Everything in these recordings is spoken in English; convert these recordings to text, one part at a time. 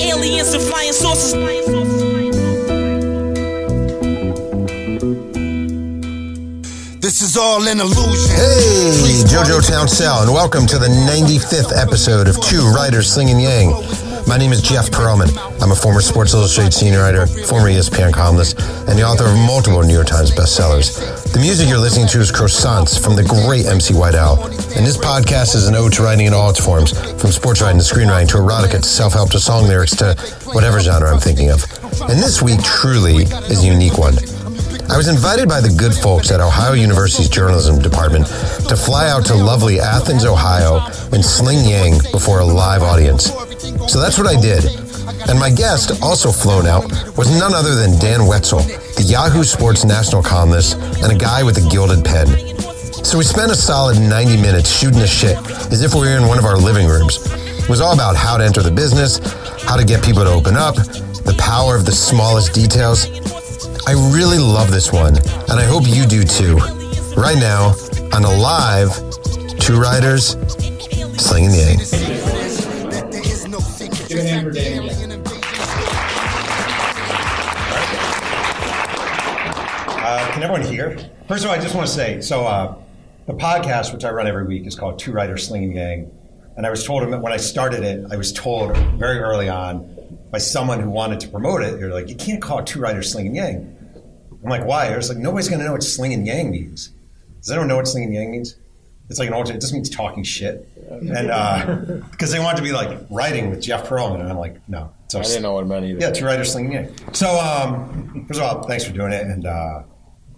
Aliens and flying saucers. This is all an illusion. Hey, JoJo Town Sal, and welcome to the 95th episode of Two Riders Slinging Yang. My name is Jeff Perlman. I'm a former Sports Illustrated senior writer, former ESPN columnist, and the author of multiple New York Times bestsellers. The music you're listening to is Croissants from the great MC White Owl. And this podcast is an ode to writing in all its forms, from sports writing to screenwriting to erotica to self-help to song lyrics to whatever genre I'm thinking of. And this week truly is a unique one. I was invited by the good folks at Ohio University's journalism department to fly out to lovely Athens, Ohio, and sling yang before a live audience. So that's what I did. And my guest, also flown out, was none other than Dan Wetzel, the Yahoo Sports national columnist and a guy with a gilded pen. So we spent a solid 90 minutes shooting the shit as if we were in one of our living rooms. It was all about how to enter the business, how to get people to open up, the power of the smallest details. I really love this one, and I hope you do too. Right now, on a live Two Riders Slinging the Yang. Can everyone hear? First of all, I just want to say, the podcast, which I run every week, is called Two Riders Slinging Yang. And I was told, when I started it, I was told very early on by someone who wanted to promote it, they're like, you can't call it Two Riders Slinging Yang. I'm like, why? I was like, nobody's going to know what Slinging Yang means. Does anyone know what Slinging Yang means? It's like an alternate. It just means talking shit. And because they want to be like writing with Jeff Perlman. And I'm like, no. So, I didn't know what it meant either. Yeah, Two Riders Slinging Yang. So first of all, thanks for doing it. And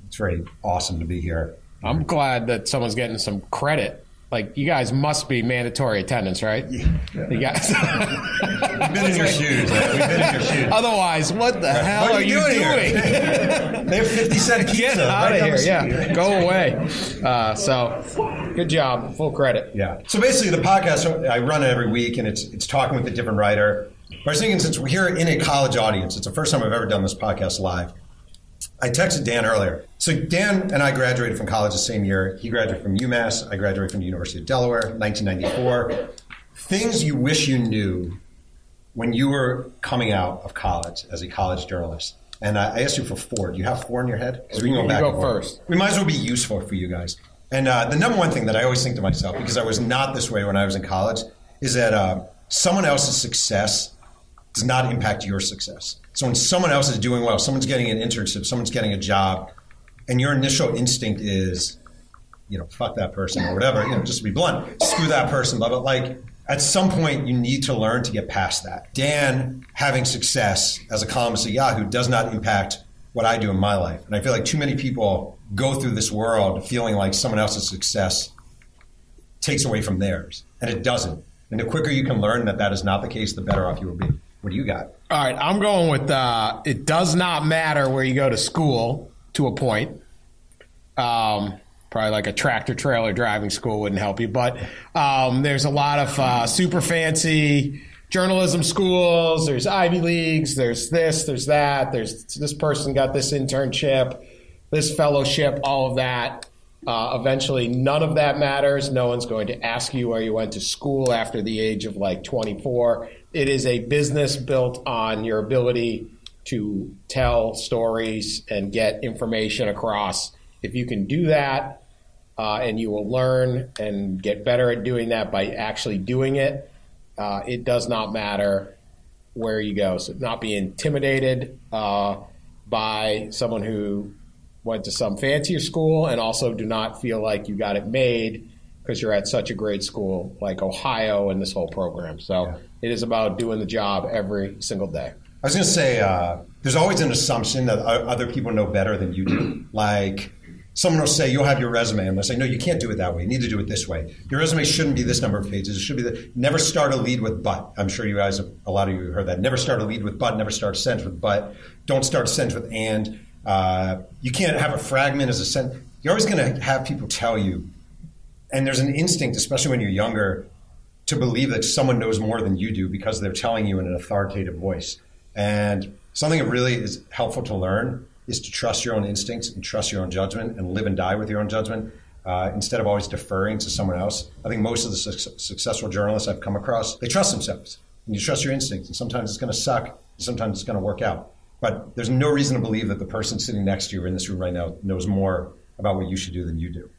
it's very awesome to be here. I'm glad that someone's getting some credit. Like, you guys must be mandatory attendance, right? Yeah. You guys. We've been in your shoes. Otherwise, what the hell are you doing? They have 50-cent keys. Get out of here, yeah. Go away. Good job. Full credit. Yeah. So basically, the podcast, I run it every week, and it's talking with a different writer. But I was thinking, since we're here in a college audience, it's the first time I've ever done this podcast live. I texted Dan earlier. So Dan and I graduated from college the same year. He graduated from UMass. I graduated from the University of Delaware, 1994. Things you wish you knew when you were coming out of college as a college journalist. And I asked you for four. Do you have four in your head? Because we can go back. You go first. We might as well be useful for you guys. And the number one thing that I always think to myself, because I was not this way when I was in college, is that someone else's success does not impact your success. So when someone else is doing well, someone's getting an internship, someone's getting a job, and your initial instinct is, fuck that person or whatever, just to be blunt, screw that person, blah, blah. Like, at some point, you need to learn to get past that. Dan having success as a columnist at Yahoo does not impact what I do in my life. And I feel like too many people go through this world feeling like someone else's success takes away from theirs, and it doesn't. And the quicker you can learn that that is not the case, the better off you will be. What do you got? All right, I'm going with it does not matter where you go to school to a point. Probably like a tractor trailer driving school wouldn't help you, but there's a lot of super fancy journalism schools. There's Ivy Leagues. There's this, there's that. There's this person got this internship, this fellowship, all of that. Eventually, none of that matters. No one's going to ask you where you went to school after the age of like 24. It is a business built on your ability to tell stories and get information across. If you can do that, and you will learn and get better at doing that by actually doing it, it does not matter where you go. So not be intimidated by someone who went to some fancier school, and also do not feel like you got it made because you're at such a great school like Ohio and this whole program. So It is about doing the job every single day. I was going to say, there's always an assumption that other people know better than you do. Like, someone will say, you'll have your resume, and they'll say, no, you can't do it that way. You need to do it this way. Your resume shouldn't be this number of pages. It should be that. Never start a lead with but. I'm sure you guys, a lot of you heard that. Never start a lead with but. Never start a sentence with but. Don't start a sentence with and. You can't have a fragment as a sentence. You're always going to have people tell you, and there's an instinct, especially when you're younger, to believe that someone knows more than you do because they're telling you in an authoritative voice. And something that really is helpful to learn is to trust your own instincts and trust your own judgment and live and die with your own judgment instead of always deferring to someone else. I think most of the successful journalists I've come across, they trust themselves. and you trust your instincts, and sometimes it's going to suck, and sometimes it's going to work out. But there's no reason to believe that the person sitting next to you or in this room right now knows more about what you should do than you do.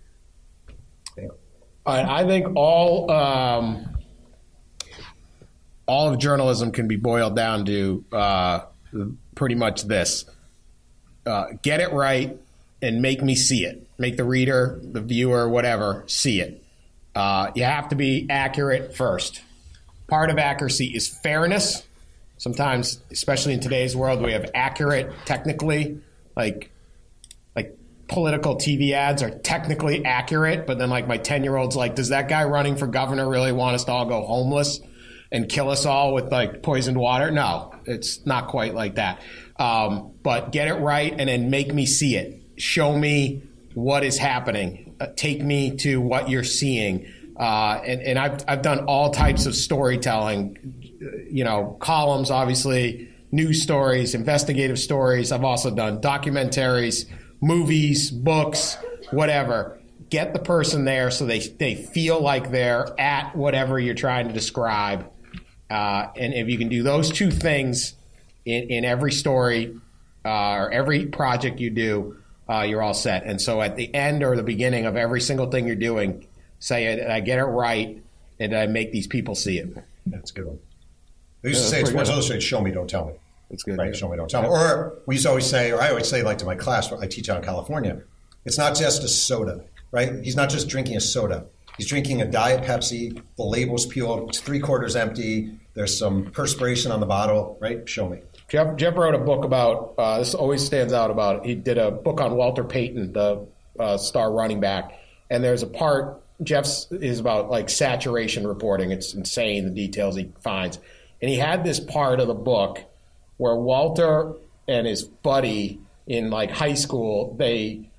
Damn. I think all of journalism can be boiled down to pretty much this. Get it right and make me see it. Make the reader, the viewer, whatever, see it. You have to be accurate first. Part of accuracy is fairness. Sometimes, especially in today's world, we have accurate technically, like political TV ads are technically accurate, but then like my 10-year-old's like, does that guy running for governor really want us to all go homeless and kill us all with like poisoned water? No, it's not quite like that. But get it right and then make me see it. Show me what is happening. Take me to what you're seeing. And I've done all types of storytelling, you know, columns, obviously, news stories, investigative stories. I've also done documentaries, movies, books, whatever. Get the person there so they feel like they're at whatever you're trying to describe. And if you can do those two things in every story or every project you do, you're all set. And so at the end or the beginning of every single thing you're doing, say, did I get it right, and did I make these people see it? That's a good one. They used to say, it's Sports Illustrated, show me, don't tell me. It's good. Right, yeah. Show me, don't tell me. Or we used to always say, or I always say, like to my class, I teach out in California, it's not just a soda, right? He's not just drinking a soda. He's drinking a Diet Pepsi, the label's peeled, it's 3/4 empty, there's some perspiration on the bottle, right? Show me. Jeff wrote a book about, this always stands out about it. He did a book on Walter Payton, the star running back, and there's a part, Jeff's is about like saturation reporting. It's insane the details he finds. And he had this part of the book where Walter and his buddy in like high school, they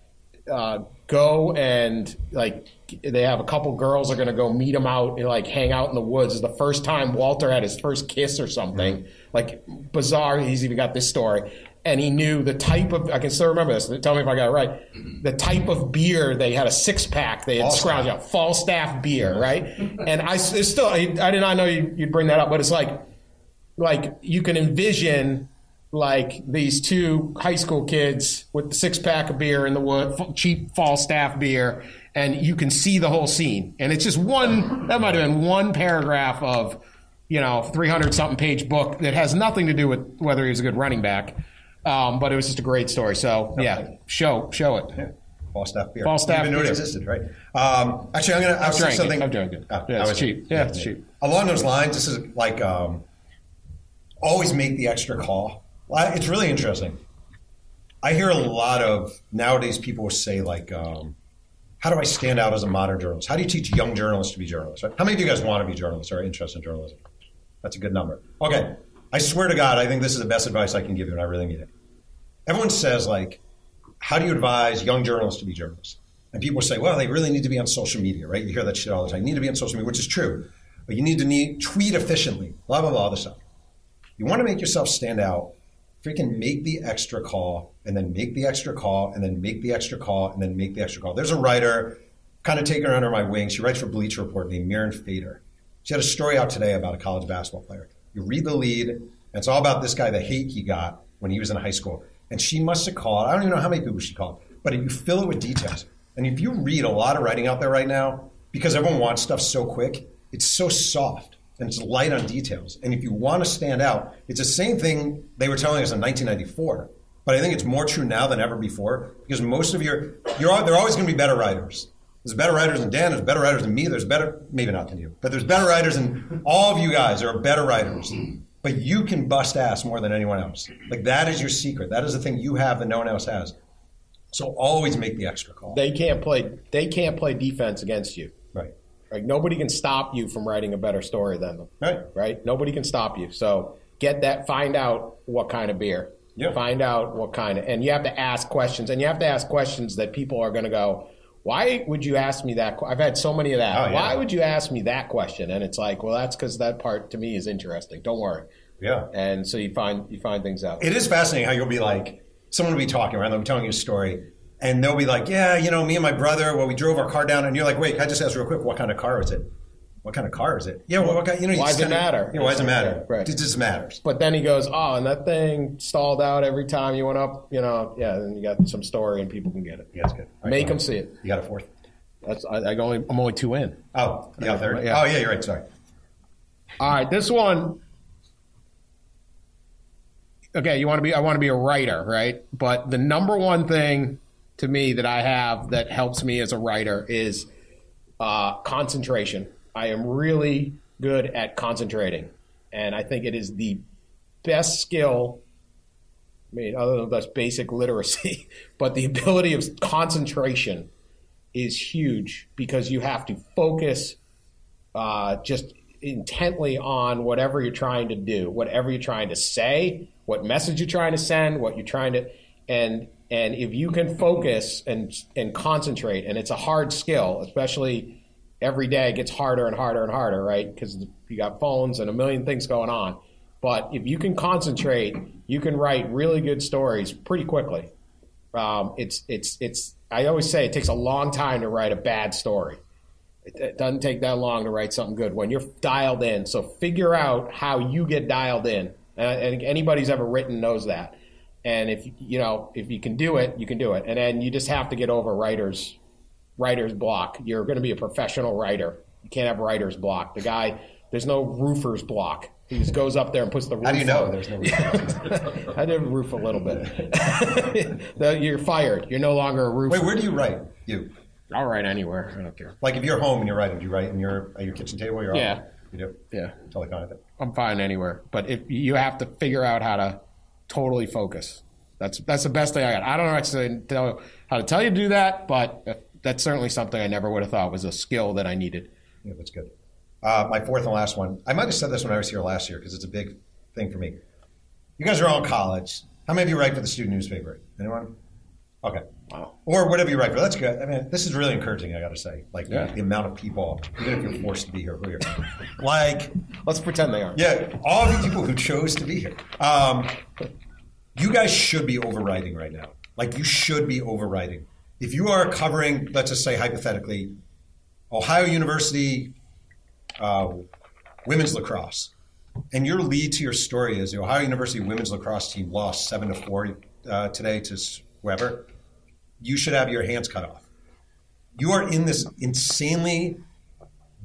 go and like they have a couple girls are going to go meet him out and like hang out in the woods. It's the first time Walter had his first kiss or something. Mm-hmm. Like bizarre. He's even got this story. And he knew the type of, I can still remember this, tell me if I got it right, the type of beer they had, a six-pack they had scrounged out, Falstaff beer, right? And I did not know you'd bring that up, but it's like you can envision like these two high school kids with the six-pack of beer in the wood, cheap Falstaff beer, and you can see the whole scene. And it's just that might have been one paragraph of, you know, 300-something page book that has nothing to do with whether he was a good running back. But it was just a great story. So, yeah, show it. Yeah. Falstaff beer. Falstaff beer. Didn't even know it existed, right? Actually, I'll say something. I'm doing good. It's cheap. Yeah, it's cheap. Along those lines, this is like always make the extra call. It's really interesting. I hear a lot of nowadays people say, like, how do I stand out as a modern journalist? How do you teach young journalists to be journalists? Right? How many of you guys want to be journalists or are interested in journalism? That's a good number. Okay. I swear to God, I think this is the best advice I can give you, and I really mean it. Everyone says, like, how do you advise young journalists to be journalists? And people say, well, they really need to be on social media, right? You hear that shit all the time. You need to be on social media, which is true. But you need to tweet efficiently, blah, blah, blah, all this stuff. You want to make yourself stand out, freaking make the extra call, and then make the extra call, and then make the extra call, and then make the extra call. There's a writer, kind of taking her under my wing. She writes for Bleacher Report named Mirren Fader. She had a story out today about a college basketball player. You read the lead, and it's all about this guy, the hate he got when he was in high school. And she must have called, I don't even know how many people she called, but if you fill it with details. And if you read a lot of writing out there right now, because everyone wants stuff so quick, it's so soft and it's light on details. And if you want to stand out, it's the same thing they were telling us in 1994. But I think it's more true now than ever before, because most of they're always going to be better writers. There's better writers than Dan, there's better writers than me, there's better, maybe not than you, but there's better writers than all of you guys. There are better writers, but you can bust ass more than anyone else. Like, that is your secret. That is the thing you have that no one else has. So always make the extra call. They can't play defense against you. Right. Like, nobody can stop you from writing a better story than them. Right. Right? Nobody can stop you. So get that, find out what kind of beer. Yeah. Find out what kind of, and you have to ask questions, and you have to ask questions that people are going to go, why would you ask me that? I've had so many of that. Oh, yeah. Why would you ask me that question? And it's like, well, that's because that part to me is interesting. Don't worry. Yeah. And so you find things out. It is fascinating how you'll be like, someone will be talking, right? They'll be telling you a story, and they'll be like, yeah, you know, me and my brother, well, we drove our car down, and you're like, wait, can I just ask real quick, what kind of car is it? what kind of car is it? Yeah, well, what kind, you know, why does it matter? You know, why does it matter? Right. It just matters. But then he goes, oh, and that thing stalled out every time you went up, you know. Yeah, then you got some story and people can get it. Yeah, that's good. Right, make them see it. You got a fourth. That's I'm only two in. Oh, yeah, third. Yeah. Oh, yeah, you're right. Sorry. All right, this one. Okay, I want to be a writer, right? But the number one thing to me that I have that helps me as a writer is concentration. I am really good at concentrating, and I think it is the best skill. I mean, other than that's basic literacy, but the ability of concentration is huge because you have to focus just intently on whatever you're trying to do, whatever you're trying to say, what message you're trying to send, what you're trying to, and if you can focus and concentrate, and it's a hard skill, especially every day it gets harder and harder and harder, right? Because you got phones and a million things going on. But if you can concentrate, you can write really good stories pretty quickly. I always say it takes a long time to write a bad story. It doesn't take that long to write something good when you're dialed in. So figure out how you get dialed in. And anybody's ever written knows that. And if you can do it, you can do it. And then you just have to get over writer's block. You're going to be a professional writer. You can't have writer's block. The guy, there's no roofer's block. He just goes up there and puts the roof. How do you know there's no roof? I did roof a little bit. You're fired. You're no longer a roofer. Wait, where do you write? You? I'll write anywhere. I don't care. Like if you're home and you're writing, do you write in your kitchen table? Yeah. You do? Yeah. Totally fine with it. I'm fine anywhere. But if you have to figure out how to totally focus. That's the best thing I got. I don't know how to tell you to do that, but that's certainly something I never would have thought was a skill that I needed. Yeah, that's good. My fourth and last one. I might have said this when I was here last year because it's a big thing for me. You guys are all in college. How many of you write for the student newspaper? Anyone? Okay. Wow. Or whatever you write for. That's good. I mean, this is really encouraging, I got to say. Like, the amount of people, even if you're forced to be here, who are here. Like, let's pretend they aren't. Yeah, all the people who chose to be here. You guys should be overwriting right now. Like, you should be overwriting. If you are covering, let's just say hypothetically, Ohio University women's lacrosse, and your lead to your story is the Ohio University women's lacrosse team lost 7-4 today to whoever, you should have your hands cut off. You are in this insanely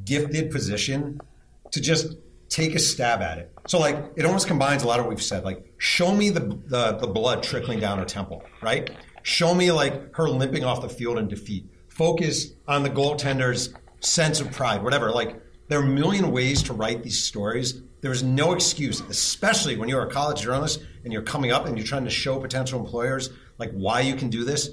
gifted position to just take a stab at it. So, like, it almost combines a lot of what we've said. Like, show me the blood trickling down her temple, right? Show me, like, her limping off the field in defeat. Focus on the goaltender's sense of pride, whatever. Like, there are a million ways to write these stories. There's no excuse, especially when you're a college journalist and you're coming up and you're trying to show potential employers, like, why you can do this,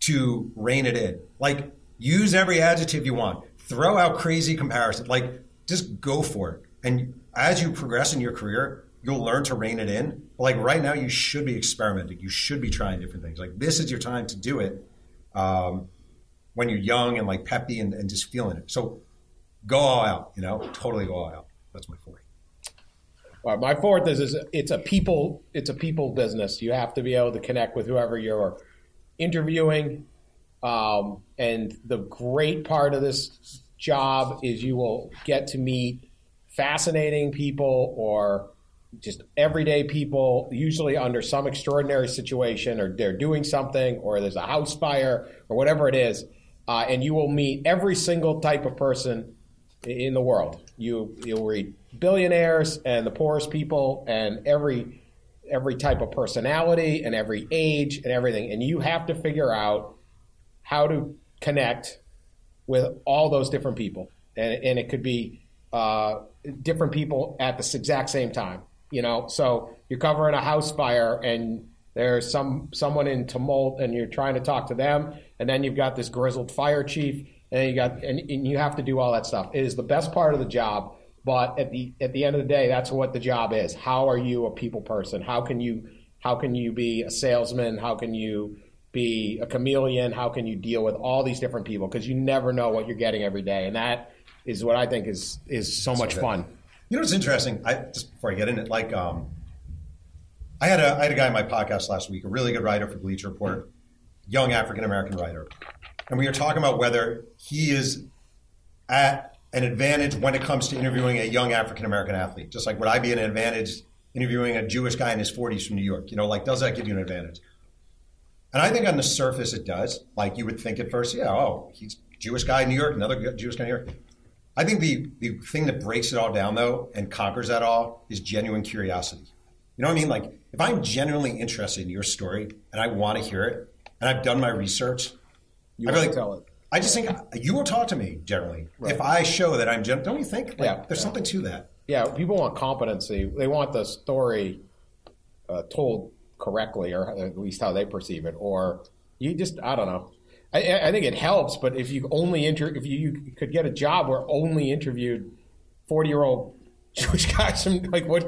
to rein it in. Like, use every adjective you want. Throw out crazy comparisons. Like, just go for it. And as you progress in your career, you'll learn to rein it in. Like, right now, you should be experimenting. You should be trying different things. Like, this is your time to do it when you're young and, like, peppy and just feeling it. So go all out, you know? Totally go all out. That's my fourth. All right, my fourth is it's a people business. You have to be able to connect with whoever you're interviewing. And the great part of this job is you will get to meet fascinating people or just everyday people, usually under some extraordinary situation, or they're doing something, or there's a house fire, or whatever it is. And you will meet every single type of person in the world. You'll read billionaires and the poorest people and every type of personality and every age and everything. And you have to figure out how to connect with all those different people. And it could be different people at this exact same time, you know? So you're covering a house fire and there's someone in tumult and you're trying to talk to them. And then you've got this grizzled fire chief and you have to do all that stuff. It is the best part of the job. But at the end of the day, that's what the job is. How are you a people person? How can you be a salesman? How can you be a chameleon? How can you deal with all these different people? Because you never know what you're getting every day. And that is what I think is so much fun. You know what's interesting? Just before I get in it, like I had a guy on my podcast last week, a really good writer for Bleacher Report, young African-American writer. And we were talking about whether he is at an advantage when it comes to interviewing a young African-American athlete? Just like, would I be an advantage interviewing a Jewish guy in his 40s from New York? You know, like, does that give you an advantage? And I think on the surface it does. Like, you would think at first, yeah, oh, he's a Jewish guy in New York, another Jewish guy in New York. I think the thing that breaks it all down, though, and conquers that all is genuine curiosity. You know what I mean? Like, if I'm genuinely interested in your story and I want to hear it, and I've done my research, you want to tell it. I just think you will talk to me generally. Right. If I show that I'm genuine, don't you think? Like, yeah. There's something to that. Yeah, people want competency. They want the story told correctly, or at least how they perceive it. Or you just, I don't know. I think it helps, but if you only if you could get a job where only interviewed 40-year-old Jewish guys, like what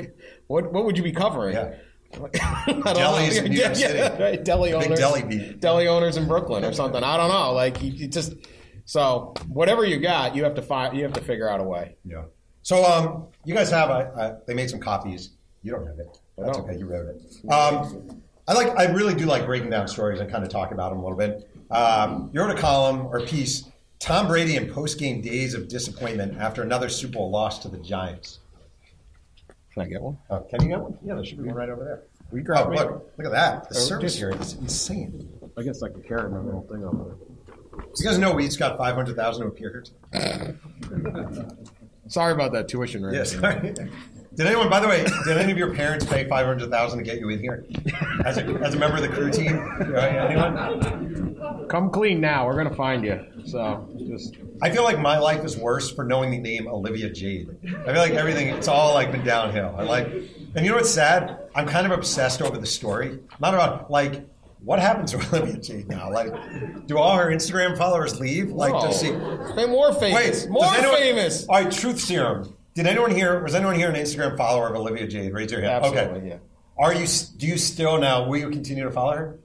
would you be covering? Yeah. Delis in New York City. Yeah, right. Deli owners in Brooklyn or something. I don't know. Like you just, so whatever you got, you have to find. You have to figure out a way. Yeah. So you guys have they made some copies. You don't have it. That's okay. You wrote it. I really do like breaking down stories and kind of talking about them a little bit. You wrote a column or piece, Tom Brady in post-game days of disappointment after another Super Bowl loss to the Giants. Can I get one? Can you get one? Yeah, there should be one right over there. We grabbed one. Look at that. The service here is insane. I guess I can carry my little thing over there. You guys know we each got $500,000 to appear here today. Sorry about that tuition rate. Yes. Yeah, did any of your parents pay $500,000 to get you in here? As a member of the crew team? Anyone? Come clean now. We're going to find you. So just. I feel like my life is worse for knowing the name Olivia Jade. I feel like everything, it's all like been downhill. And you know what's sad? I'm kind of obsessed over the story. Not about, like, what happens to Olivia Jade now? Like, do all her Instagram followers leave? Like, does she? They're more famous. Wait, famous. All right, truth serum. Was anyone here an Instagram follower of Olivia Jade? Raise your hand. Absolutely, okay. Yeah. Do you still now, will you continue to follow her?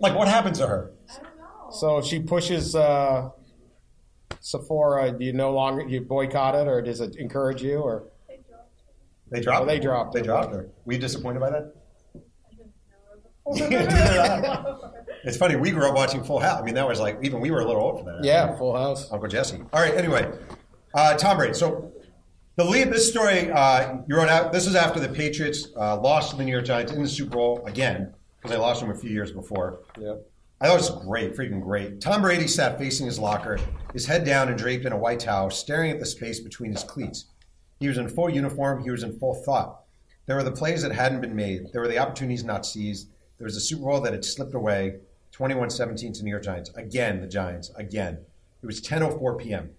Like, what happens to her? I don't know. So if she pushes Sephora, do you no longer boycott it, or does it encourage you? Or They dropped her. Were you disappointed by that? I didn't know. It's funny. We grew up watching Full House. I mean, that was like, even we were a little old for that. Yeah, right? Full House. Uncle Jesse. All right. Anyway, Tom Brady. So this story you wrote out. This is after the Patriots lost to the New York Giants in the Super Bowl again. Because I lost him a few years before. Yeah. I thought it was great, freaking great. Tom Brady sat facing his locker, his head down and draped in a white towel, staring at the space between his cleats. He was in full uniform. He was in full thought. There were the plays that hadn't been made. There were the opportunities not seized. There was the Super Bowl that had slipped away, 21-17 to New York Giants. Again, the Giants. Again. It was 10:04 p.m.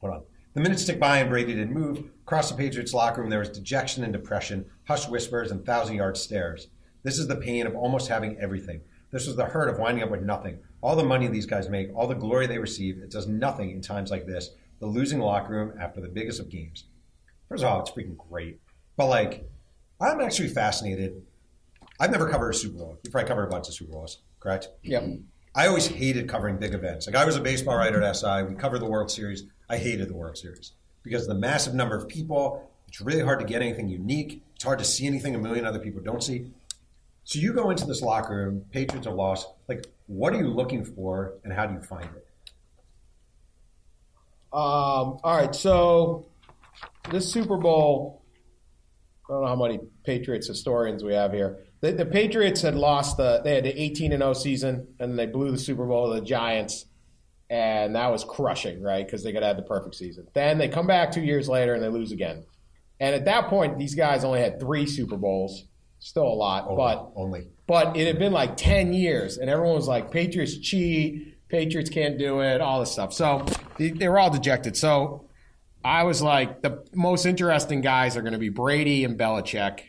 Hold on. The minutes ticked by and Brady didn't move. Across the Patriots' locker room, there was dejection and depression, hushed whispers and thousand-yard stares. This is the pain of almost having everything. This was the hurt of winding up with nothing. All the money these guys make, all the glory they receive, it does nothing in times like this. The losing locker room after the biggest of games. First of all, it's freaking great. But, like, I'm actually fascinated. I've never covered a Super Bowl. You probably covered a bunch of Super Bowls, correct? Yeah. I always hated covering big events. Like, I was a baseball writer at SI. We covered the World Series. I hated the World Series because of the massive number of people. It's really hard to get anything unique. It's hard to see anything a million other people don't see. So you go into this locker room, Patriots are lost. Like, what are you looking for, and how do you find it? All right, so this Super Bowl, I don't know how many Patriots historians we have here. The Patriots had lost, they had the 18-0 season, and they blew the Super Bowl to the Giants, and that was crushing, right, because they could have had the perfect season. Then they come back 2 years later, and they lose again. And at that point, these guys only had 3 Super Bowls. Still a lot, but it had been like 10 years, and everyone was like, Patriots cheat, Patriots can't do it, all this stuff. So they were all dejected. So I was like, the most interesting guys are going to be Brady and Belichick,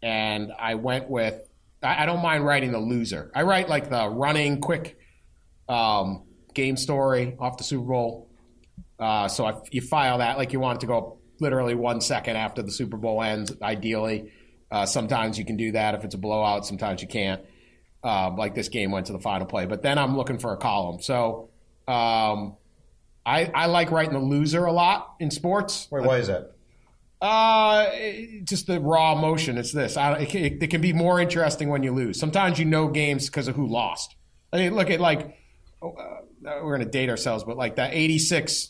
and I went with – I don't mind writing the loser. I write like the running quick game story off the Super Bowl. You file that like you want it to go up literally 1 second after the Super Bowl ends, ideally. Sometimes you can do that if it's a blowout. Sometimes you can't. Like this game went to the final play. But then I'm looking for a column. So I like writing the loser a lot in sports. Wait, why is that? Just the raw emotion. It's this. It can be more interesting when you lose. Sometimes you know games because of who lost. I mean, look at like we're going to date ourselves, but like that the '86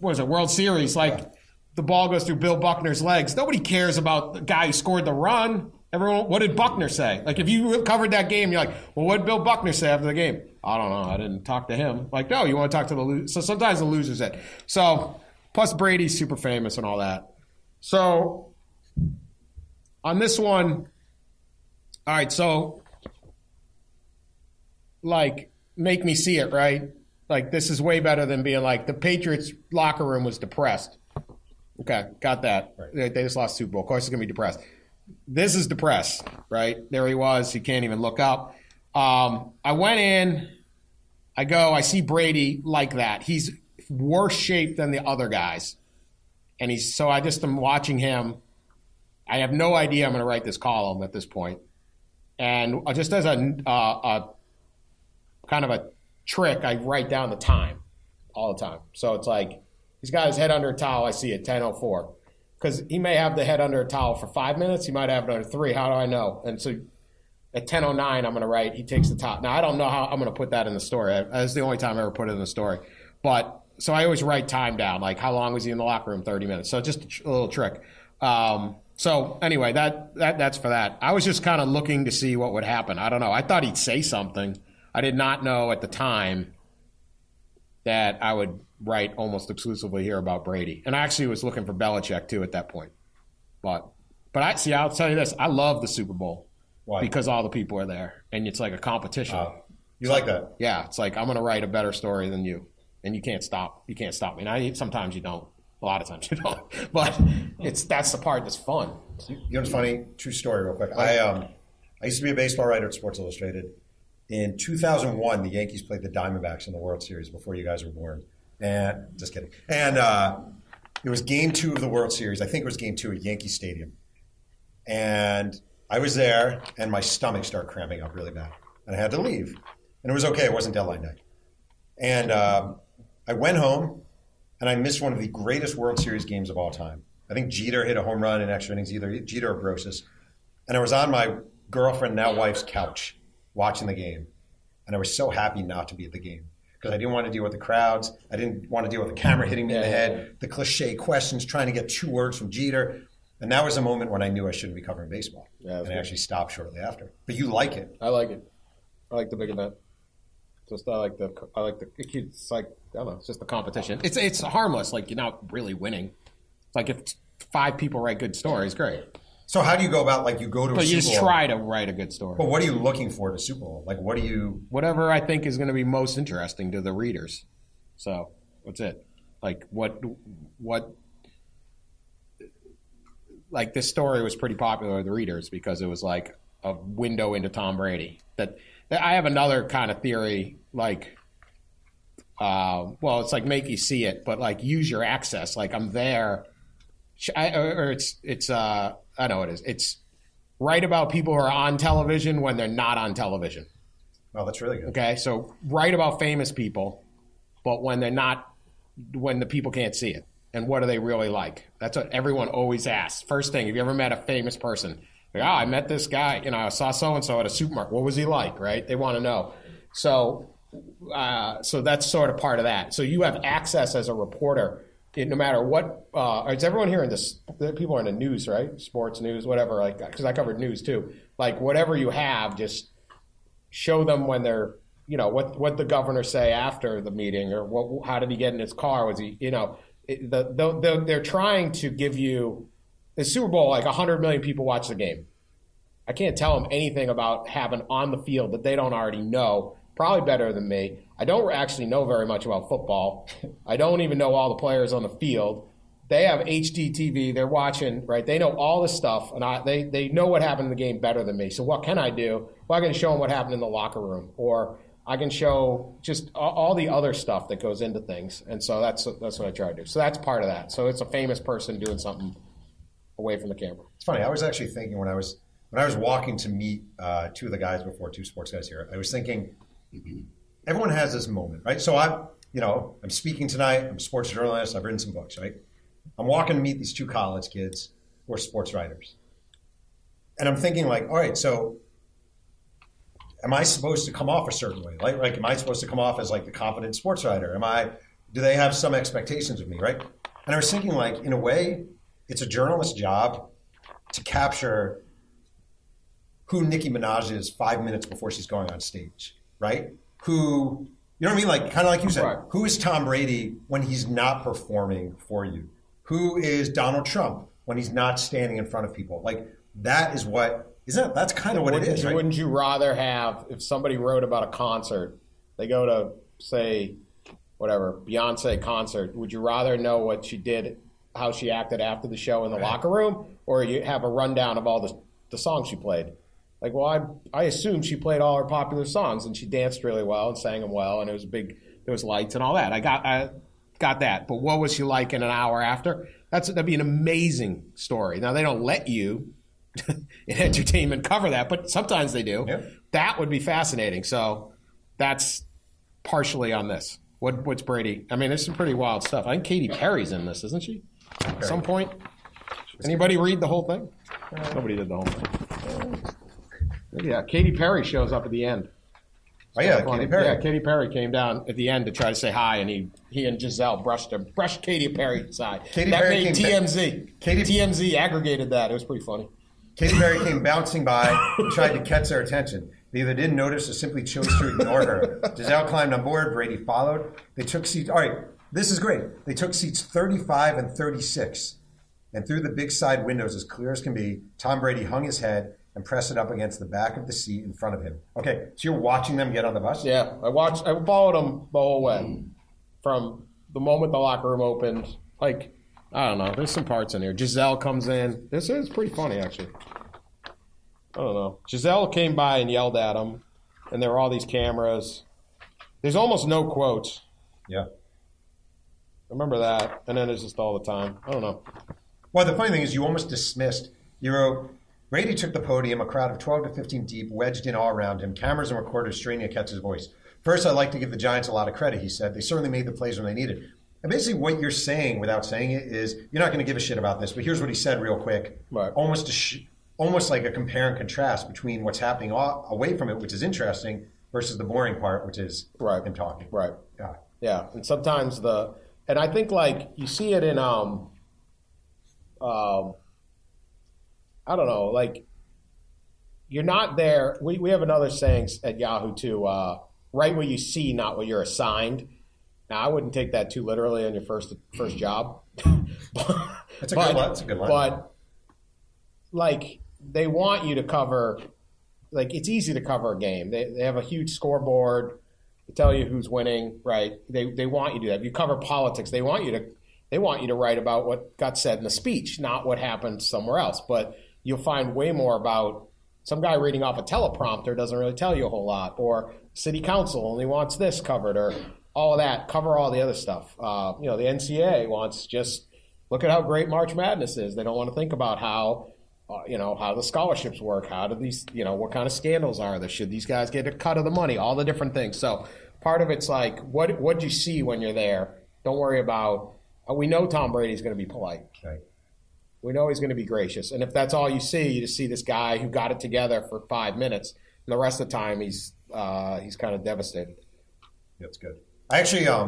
was a World Series. Like the ball goes through Bill Buckner's legs. Nobody cares about the guy who scored the run. Everyone, what did Buckner say? Like, if you covered that game, you're like, well, what did Bill Buckner say after the game? I don't know. I didn't talk to him. Like, no, you want to talk to the loser. So sometimes the loser's it. So, plus Brady's super famous and all that. So, on this one, all right, so, like, make me see it, right? Like, this is way better than being like, the Patriots locker room was depressed. Okay, got that. Right. They just lost the Super Bowl. Of course, it's going to be depressed. This is depressed, right? There he was. He can't even look up. I went in. I see Brady like that. He's worse shape than the other guys. And so I just am watching him. I have no idea I'm going to write this column at this point. And just as a kind of a trick, I write down the time all the time. So it's like he's got his head under a towel. I see it, 10:04. Because he may have the head under a towel for 5 minutes. He might have it under 3. How do I know? And so at 10:09, I'm going to write, he takes the top. Now, I don't know how I'm going to put that in the story. That's the only time I ever put it in the story. But so I always write time down, like how long was he in the locker room? 30 minutes. So just a little trick. So anyway, that's for that. I was just kind of looking to see what would happen. I don't know. I thought he'd say something. I did not know at the time that I would write almost exclusively here about Brady. And I actually was looking for Belichick, too, at that point. But I see, I'll tell you this. I love the Super Bowl. Why? Because all the people are there. And it's like a competition. You like that? Yeah. It's like, I'm going to write a better story than you. And you can't stop. You can't stop me. And sometimes you don't. A lot of times you don't. But that's the part that's fun. You know what's funny? True story real quick. I used to be a baseball writer at Sports Illustrated. In 2001, the Yankees played the Diamondbacks in the World Series before you guys were born. And just kidding. And it was game 2 of the World Series. I think it was game 2 at Yankee Stadium. And I was there, and my stomach started cramping up really bad. And I had to leave. And it was okay. It wasn't deadline night. And I went home, and I missed one of the greatest World Series games of all time. I think Jeter hit a home run in extra innings, either Jeter or Brosis. And I was on my girlfriend, now wife's couch, watching the game. And I was so happy not to be at the game. Because I didn't want to deal with the crowds. I didn't want to deal with the camera hitting me in the head, the cliche questions, trying to get 2 words from Jeter. And that was a moment when I knew I shouldn't be covering baseball. Yeah, and I actually stopped shortly after. But you like it. I like it. I like the big event. It's like, I don't know, it's just the competition. It's harmless. Like, you're not really winning. It's like if 5 people write good stories, great. So how do you go about, like, you go to a Super Bowl? But you just try to write a good story. But what are you looking for at a Super Bowl? Like, what do you... Whatever I think is going to be most interesting to the readers. So, that's it. Like, what... Like, this story was pretty popular with the readers because it was, like, a window into Tom Brady. That I have another kind of theory, like... well, it's like make you see it, but, like, use your access. Like, I'm there... I know it is. It's write about people who are on television when they're not on television. Oh, that's really good. Okay, so write about famous people, but when they're not, when the people can't see it. And what are they really like? That's what everyone always asks. First thing, have you ever met a famous person? Like, I met this guy, I saw so-and-so at a supermarket. What was he like, right? They want to know. So that's sort of part of that. So you have access as a reporter. No matter what, is everyone hearing this? People are in the news, right? Sports news, whatever. Like, because I covered news too. Like, whatever you have, just show them when they're, what the governor say after the meeting, or how did he get in his car? Was he, they're trying to give you the Super Bowl. Like 100 million people watch the game. I can't tell them anything about having on the field that they don't already know. Probably better than me. I don't actually know very much about football. I don't even know all the players on the field. They have HD TV. They're watching, right? They know all this stuff, and they know what happened in the game better than me. So what can I do? Well, I can show them what happened in the locker room, or I can show just all the other stuff that goes into things. And so that's what I try to do. So that's part of that. So it's a famous person doing something away from the camera. It's funny. I was actually thinking when I was walking to meet two of the guys before, two sports guys here, I was thinking – everyone has this moment, right? So I'm speaking tonight. I'm a sports journalist. I've written some books, right? I'm walking to meet these two college kids who are sports writers. And I'm thinking, like, all right, so am I supposed to come off a certain way? Like, am I supposed to come off as like the confident sports writer? Do they have some expectations of me, right? And I was thinking, like, in a way, it's a journalist's job to capture who Nicki Minaj is 5 minutes before she's going on stage, right? Who, you know what I mean? Like, kind of like you said, right. Who is Tom Brady when he's not performing for you? Who is Donald Trump when he's not standing in front of people? Like, that is what, that's kind of what it is, right? Wouldn't you rather have, if somebody wrote about a concert, they go to, say, whatever, Beyonce concert, would you rather know what she did, how she acted after the show in the locker room, or you have a rundown of all the songs she played? Like, well, I assume she played all her popular songs, and she danced really well and sang them well, and it was there was lights and all that. I got that. But what was she like in an hour after? That'd be an amazing story. Now, they don't let you in entertainment cover that, but sometimes they do. Yep. That would be fascinating. So that's partially on this. What's Brady? I mean, there's some pretty wild stuff. I think Katy Perry's in this, isn't she? At some point. Anybody read the whole thing? Nobody did the whole thing. Yeah, Katy Perry shows up at the end. Oh, yeah, Katy Perry. Yeah, Katy Perry came down at the end to try to say hi, and he and Giselle brushed Katy Perry aside. Katy Perry made TMZ. TMZ aggregated that. It was pretty funny. Katy Perry came bouncing by and tried to catch their attention. They either didn't notice or simply chose to ignore her. Giselle climbed on board. Brady followed. They took seats. All right, this is great. They took seats 35 and 36. And through the big side windows, as clear as can be, Tom Brady hung his head and press it up against the back of the seat in front of him. Okay, so you're watching them get on the bus? Yeah, I followed them the whole way from the moment the locker room opened. Like, I don't know, there's some parts in here. Giselle comes in. This is pretty funny, actually. I don't know. Giselle came by and yelled at him, and there were all these cameras. There's almost no quotes. Yeah. I remember that, and then it's just all the time. I don't know. Well, the funny thing is you almost dismissed. You wrote, Brady took the podium, a crowd of 12 to 15 deep, wedged in all around him, cameras and recorders straining to catch his voice. First, I'd like to give the Giants a lot of credit, he said. They certainly made the plays when they needed. And basically what you're saying without saying it is, you're not going to give a shit about this, but here's what he said real quick. Right. Almost like a compare and contrast between what's happening away from it, which is interesting, versus the boring part, which is him talking. Right. Yeah. Yeah. And sometimes and I think, like, you see it in I don't know, like, you're not there. We have another saying at Yahoo, too, write what you see, not what you're assigned. Now, I wouldn't take that too literally on your first job. That's a good one. But, like, they want you to cover, like, it's easy to cover a game. They have a huge scoreboard. They tell you who's winning, right? They want you to do that. If you cover politics, they want you to write about what got said in the speech, not what happened somewhere else. But you'll find way more about some guy reading off a teleprompter doesn't really tell you a whole lot, or city council only wants this covered, or all of that. Cover all the other stuff. The NCAA wants just look at how great March Madness is. They don't want to think about how how the scholarships work, how do these what kind of scandals are there? Should these guys get a cut of the money? All the different things. So part of it's like what do you see when you're there? Don't worry about. We know Tom Brady's going to be polite. Right. We know he's going to be gracious. And if that's all you see, you just see this guy who got it together for 5 minutes, and the rest of the time he's kind of devastated. That's good. I actually I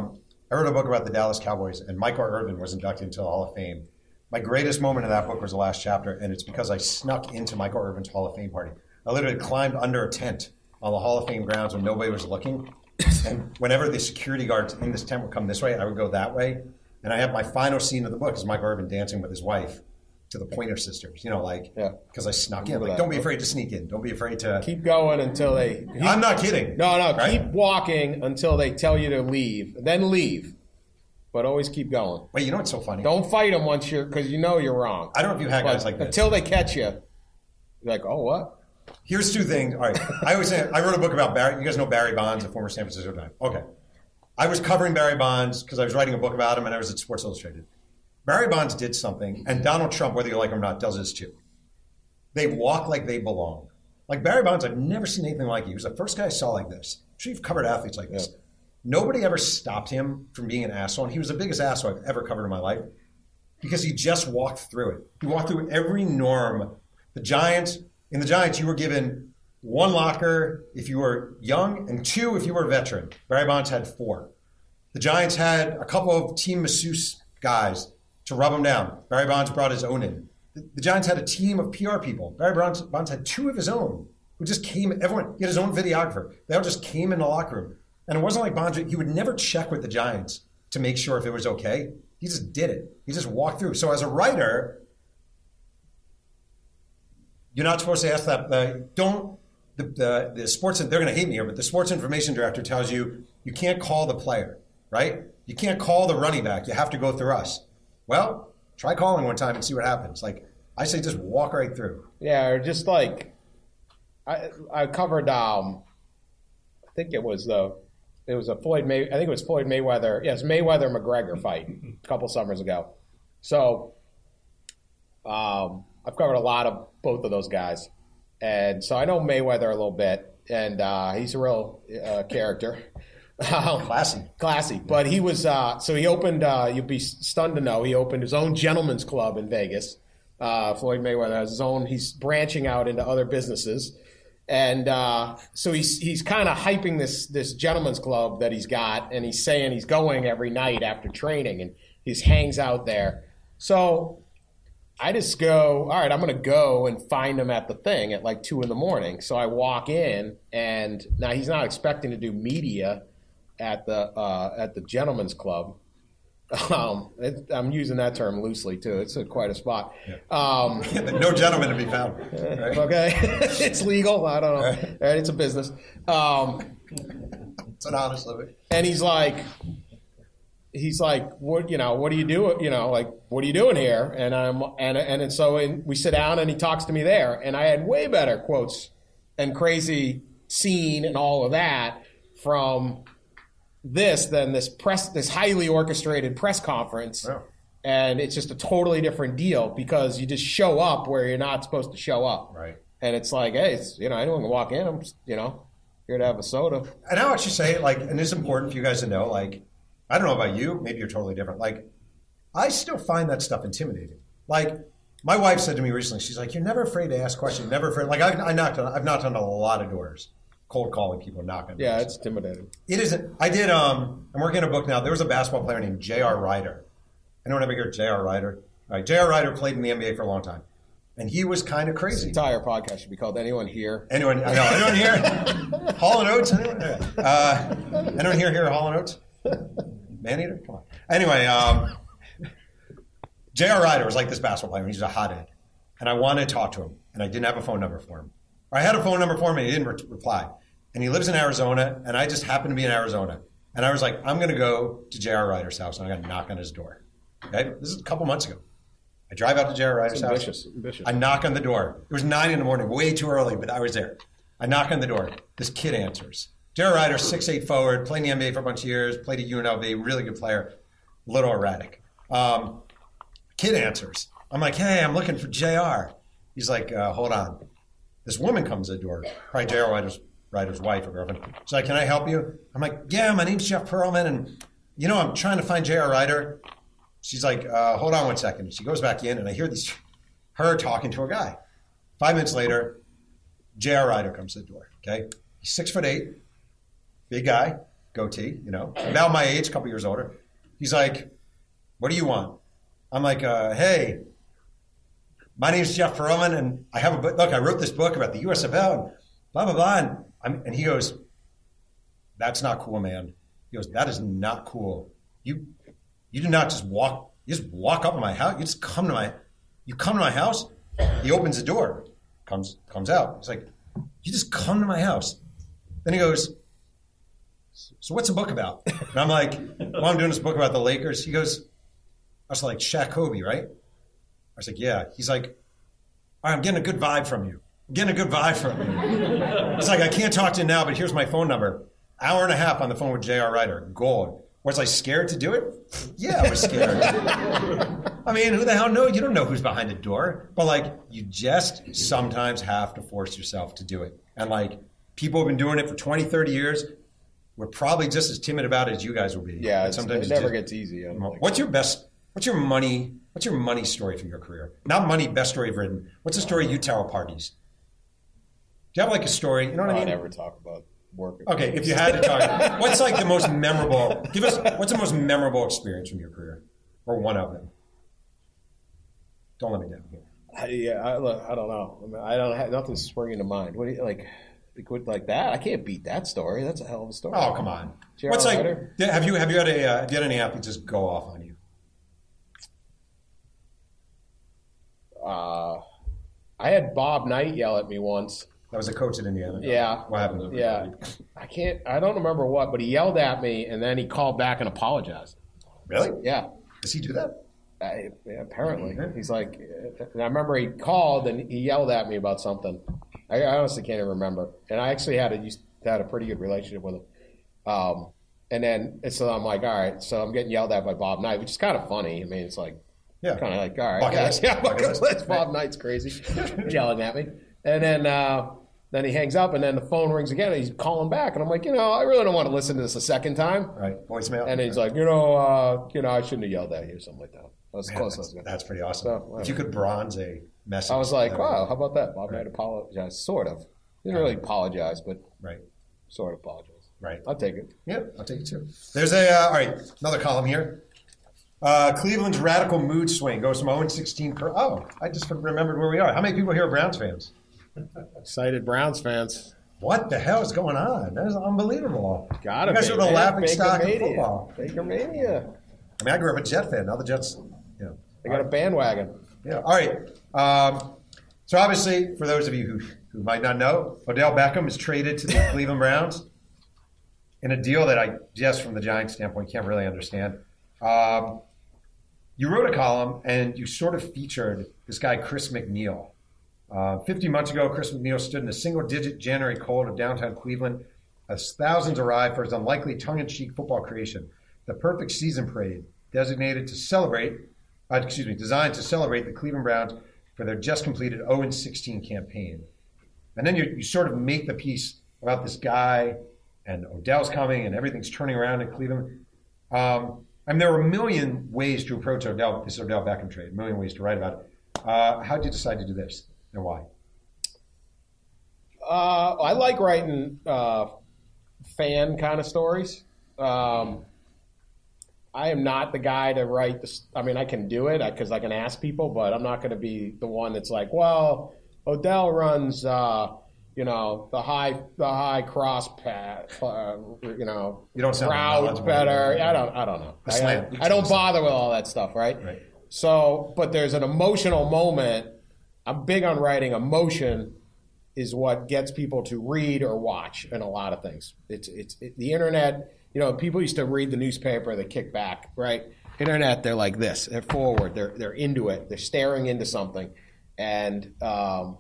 wrote a book about the Dallas Cowboys, and Michael Irvin was inducted into the Hall of Fame. My greatest moment in that book was the last chapter, and it's because I snuck into Michael Irvin's Hall of Fame party. I literally climbed under a tent on the Hall of Fame grounds when nobody was looking. And whenever the security guards in this tent would come this way, I would go that way. And I have my final scene of the book is Michael Irvin dancing with his wife to the Pointer Sisters, because I snuck in. Like, don't be afraid to sneak in. Don't be afraid to... Keep going until they... I'm not kidding. No, right? Keep walking until they tell you to leave. Then leave. But always keep going. Wait, you know what's so funny? Don't fight them once because you know you're wrong. I don't know if you had guys like this. Until they catch you, you're like, oh, what? Here's two things. All right. I always say, I wrote a book about Barry. You guys know Barry Bonds, the former San Francisco Giant. Okay. I was covering Barry Bonds because I was writing a book about him and I was at Sports Illustrated. Barry Bonds did something, and Donald Trump, whether you like him or not, does this too. They walk like they belong. Like Barry Bonds, I've never seen anything like it. He was the first guy I saw like this. I'm sure you've covered athletes like this. Yeah. Nobody ever stopped him from being an asshole, and he was the biggest asshole I've ever covered in my life because he just walked through it. He walked through every norm. The Giants, you were given one locker if you were young, and two if you were a veteran. Barry Bonds had four. The Giants had a couple of team masseuse guys to rub them down. Barry Bonds brought his own in. The Giants had a team of PR people. Barry Bonds had two of his own who just came. Everyone, he had his own videographer. They all just came in the locker room. And it wasn't like Bonds, he would never check with the Giants to make sure if it was okay. He just did it. He just walked through. So as a writer, you're not supposed to ask that. The sports, they're going to hate me here, but the sports information director tells you, you can't call the player, right? You can't call the running back. You have to go through us. Well, try calling one time and see what happens. Like, I say just walk right through. Yeah, or just like, I covered, I think it was it was Floyd Mayweather. Yes, Mayweather-McGregor fight a couple summers ago. So I've covered a lot of both of those guys. And so I know Mayweather a little bit, and he's a real character. Classy. But he was so he opened, you'd be stunned to know, he opened his own gentleman's club in Vegas. Floyd Mayweather has his own. He's branching out into other businesses. And so he's kind of hyping this gentleman's club that he's got, and he's saying he's going every night after training, and he hangs out there. So I just go, all right, I'm going to go and find him at the thing at like 2 in the morning. So I walk in, and now he's not expecting to do media at the gentleman's club. I'm using that term loosely, too. It's quite a spot. Yeah. No gentleman to be found. Right? Okay. It's legal. I don't know. Right. It's a business. It's an honest living. And he's like, what are you doing here? And we sit down, and he talks to me there. And I had way better quotes and crazy scene and all of that from this highly orchestrated press conference. Yeah. And it's just a totally different deal because you just show up where you're not supposed to show up. Right. And it's like, hey, anyone can walk in. I'm here to have a soda. And I actually say, and it's important for you guys to know, I don't know about you, maybe you're totally different. I still find that stuff intimidating. My wife said to me recently, she's like, you're never afraid to ask questions. Never afraid. I've knocked on a lot of doors. Cold calling people, knocking. Yeah, it's intimidating. It isn't. I did, I'm working on a book now. There was a basketball player named J.R. Rider. Anyone ever hear J.R. Rider? All right, J.R. Rider played in the NBA for a long time. And he was kind of crazy. This entire podcast should be called Anyone Here? Anyone here? Hall & Oates? Anyone here Hall & Oates? Man-eater? Come on. Anyway, J.R. Rider was like this basketball player. He was a hothead. And I wanted to talk to him. And I didn't have a phone number for him. Or I had a phone number for him, and he didn't reply. And he lives in Arizona, and I just happened to be in Arizona. And I was like, I'm going to go to J.R. Rider's house, and I'm going to knock on his door. Okay? This is a couple months ago. I drive out to J.R. Rider's house. Ambitious. I knock on the door. It was 9 in the morning, way too early, but I was there. I knock on the door. This kid answers. J.R. Rider, 6'8" forward, played in the NBA for a bunch of years, played at UNLV, really good player, a little erratic. Kid answers. I'm like, hey, I'm looking for J.R. He's like, hold on. This woman comes to the door, probably J.R. Rider's wife or girlfriend. She's like, can I help you? I'm like, yeah, my name's Jeff Perlman, and, I'm trying to find J.R. Rider. She's like, hold on one second. She goes back in, and I hear her talking to a guy. 5 minutes later, J.R. Rider comes to the door, okay? He's 6'8", big guy, goatee, about my age, a couple years older. He's like, what do you want? I'm like, hey, my name's Jeff Perlman, and I have a book. Look, I wrote this book about the USFL, and blah, blah, blah. And he goes, that's not cool, man. He goes, that is not cool. You do not just walk up to my house. You just come to my house. He opens the door, comes out. He's like, you just come to my house. Then he goes, so what's the book about? And I'm like, well, I'm doing this book about the Lakers. He goes, I was like, Shaq, Kobe, right? I was like, yeah. He's like, all right, I'm getting a good vibe from you. It's like, I can't talk to you now, but here's my phone number. Hour and a half on the phone with J.R. Rider. Gold. Was I scared to do it? Yeah, I was scared. I mean, who the hell knows? You don't know who's behind the door. But, you just sometimes have to force yourself to do it. And, people have been doing it for 20, 30 years. We're probably just as timid about it as you guys will be. Yeah, sometimes it never gets easy. What's your money story for your career? Not money, best story you've written. What's the story you tell at parties? Do you have like a story? You know what I mean? I never talk about work. Okay, if you had to talk about what's like the most memorable, give us, what's the most memorable experience from your career? Or one of them? Don't let me down here. I don't know. I mean, I don't have nothing springing to mind. What do you like that? I can't beat that story. That's a hell of a story. Oh, come on. J.R. What's Rider? Like? Have you had any athletes just go off on you? I had Bob Knight yell at me once. That was a coach at Indiana. Yeah. What happened? Yeah. I don't remember what, but he yelled at me and then he called back and apologized. Really? Yeah. Does he do that? Apparently. Mm-hmm. He's like, and I remember he called and he yelled at me about something. I honestly can't even remember. And I actually had a pretty good relationship with him. And then so I'm like, all right, so I'm getting yelled at by Bob Knight, which is kind of funny. I mean, it's like, yeah, kind of like, all right, guys, yeah, Bob Knight's crazy, yelling at me. And then he hangs up, and then the phone rings again, and he's calling back. And I'm like, I really don't want to listen to this a second time. Right, voicemail. And he's like, I shouldn't have yelled at you, or something like that. That was close. That's pretty awesome. So, if you could bronze a message. I was like, wow, how about that? Bob Knight apologized, sort of. He didn't really apologize, but sort of apologized. Right. I'll take it. Yeah, I'll take it too. There's all right, another column here. Cleveland's radical mood swing goes from 0-16. I just remembered where we are. How many people here are Browns fans? Excited Browns fans. What the hell is going on? That is unbelievable. You guys are the laughing stock of football. Baker Mania. I mean, I grew up a Jet fan. Now the Jets, they got a bandwagon. Yeah. All right. So obviously, for those of you who might not know, Odell Beckham is traded to the Cleveland Browns in a deal that I just, from the Giants' standpoint, can't really understand. You wrote a column and you sort of featured this guy, Chris McNeil. 50 months ago, Chris McNeil stood in a single-digit January cold of downtown Cleveland as thousands arrived for his unlikely tongue-in-cheek football creation, the perfect season parade designed to celebrate the Cleveland Browns for their just-completed 0-16 campaign. And then you sort of make the piece about this guy and Odell's coming and everything's turning around in Cleveland. I mean, there were a million ways to approach this Odell Beckham trade, a million ways to write about it. How did you decide to do this, and why? I like writing fan kind of stories. I am not the guy to write this. I mean, I can do it because I can ask people, but I'm not going to be the one that's like, well, Odell runs, the high cross path, you don't sound better. I don't know. I don't bother with all that stuff, right? So, but there's an emotional moment. I'm big on writing. Emotion is what gets people to read or watch in a lot of things. It's the internet. People used to read the newspaper. They kick back, right? Internet, they're like this. They're forward. They're into it. They're staring into something, and you're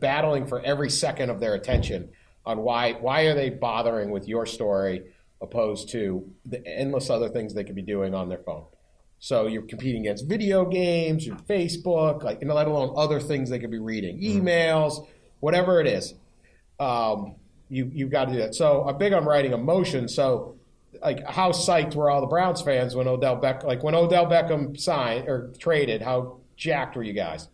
battling for every second of their attention on why are they bothering with your story opposed to the endless other things they could be doing on their phone. So you're competing against video games, your Facebook, let alone other things they could be reading, emails, whatever it is. You've got to do that. So I'm big on writing emotion. So how psyched were all the Browns fans when Odell Beckham signed or traded? How jacked were you guys?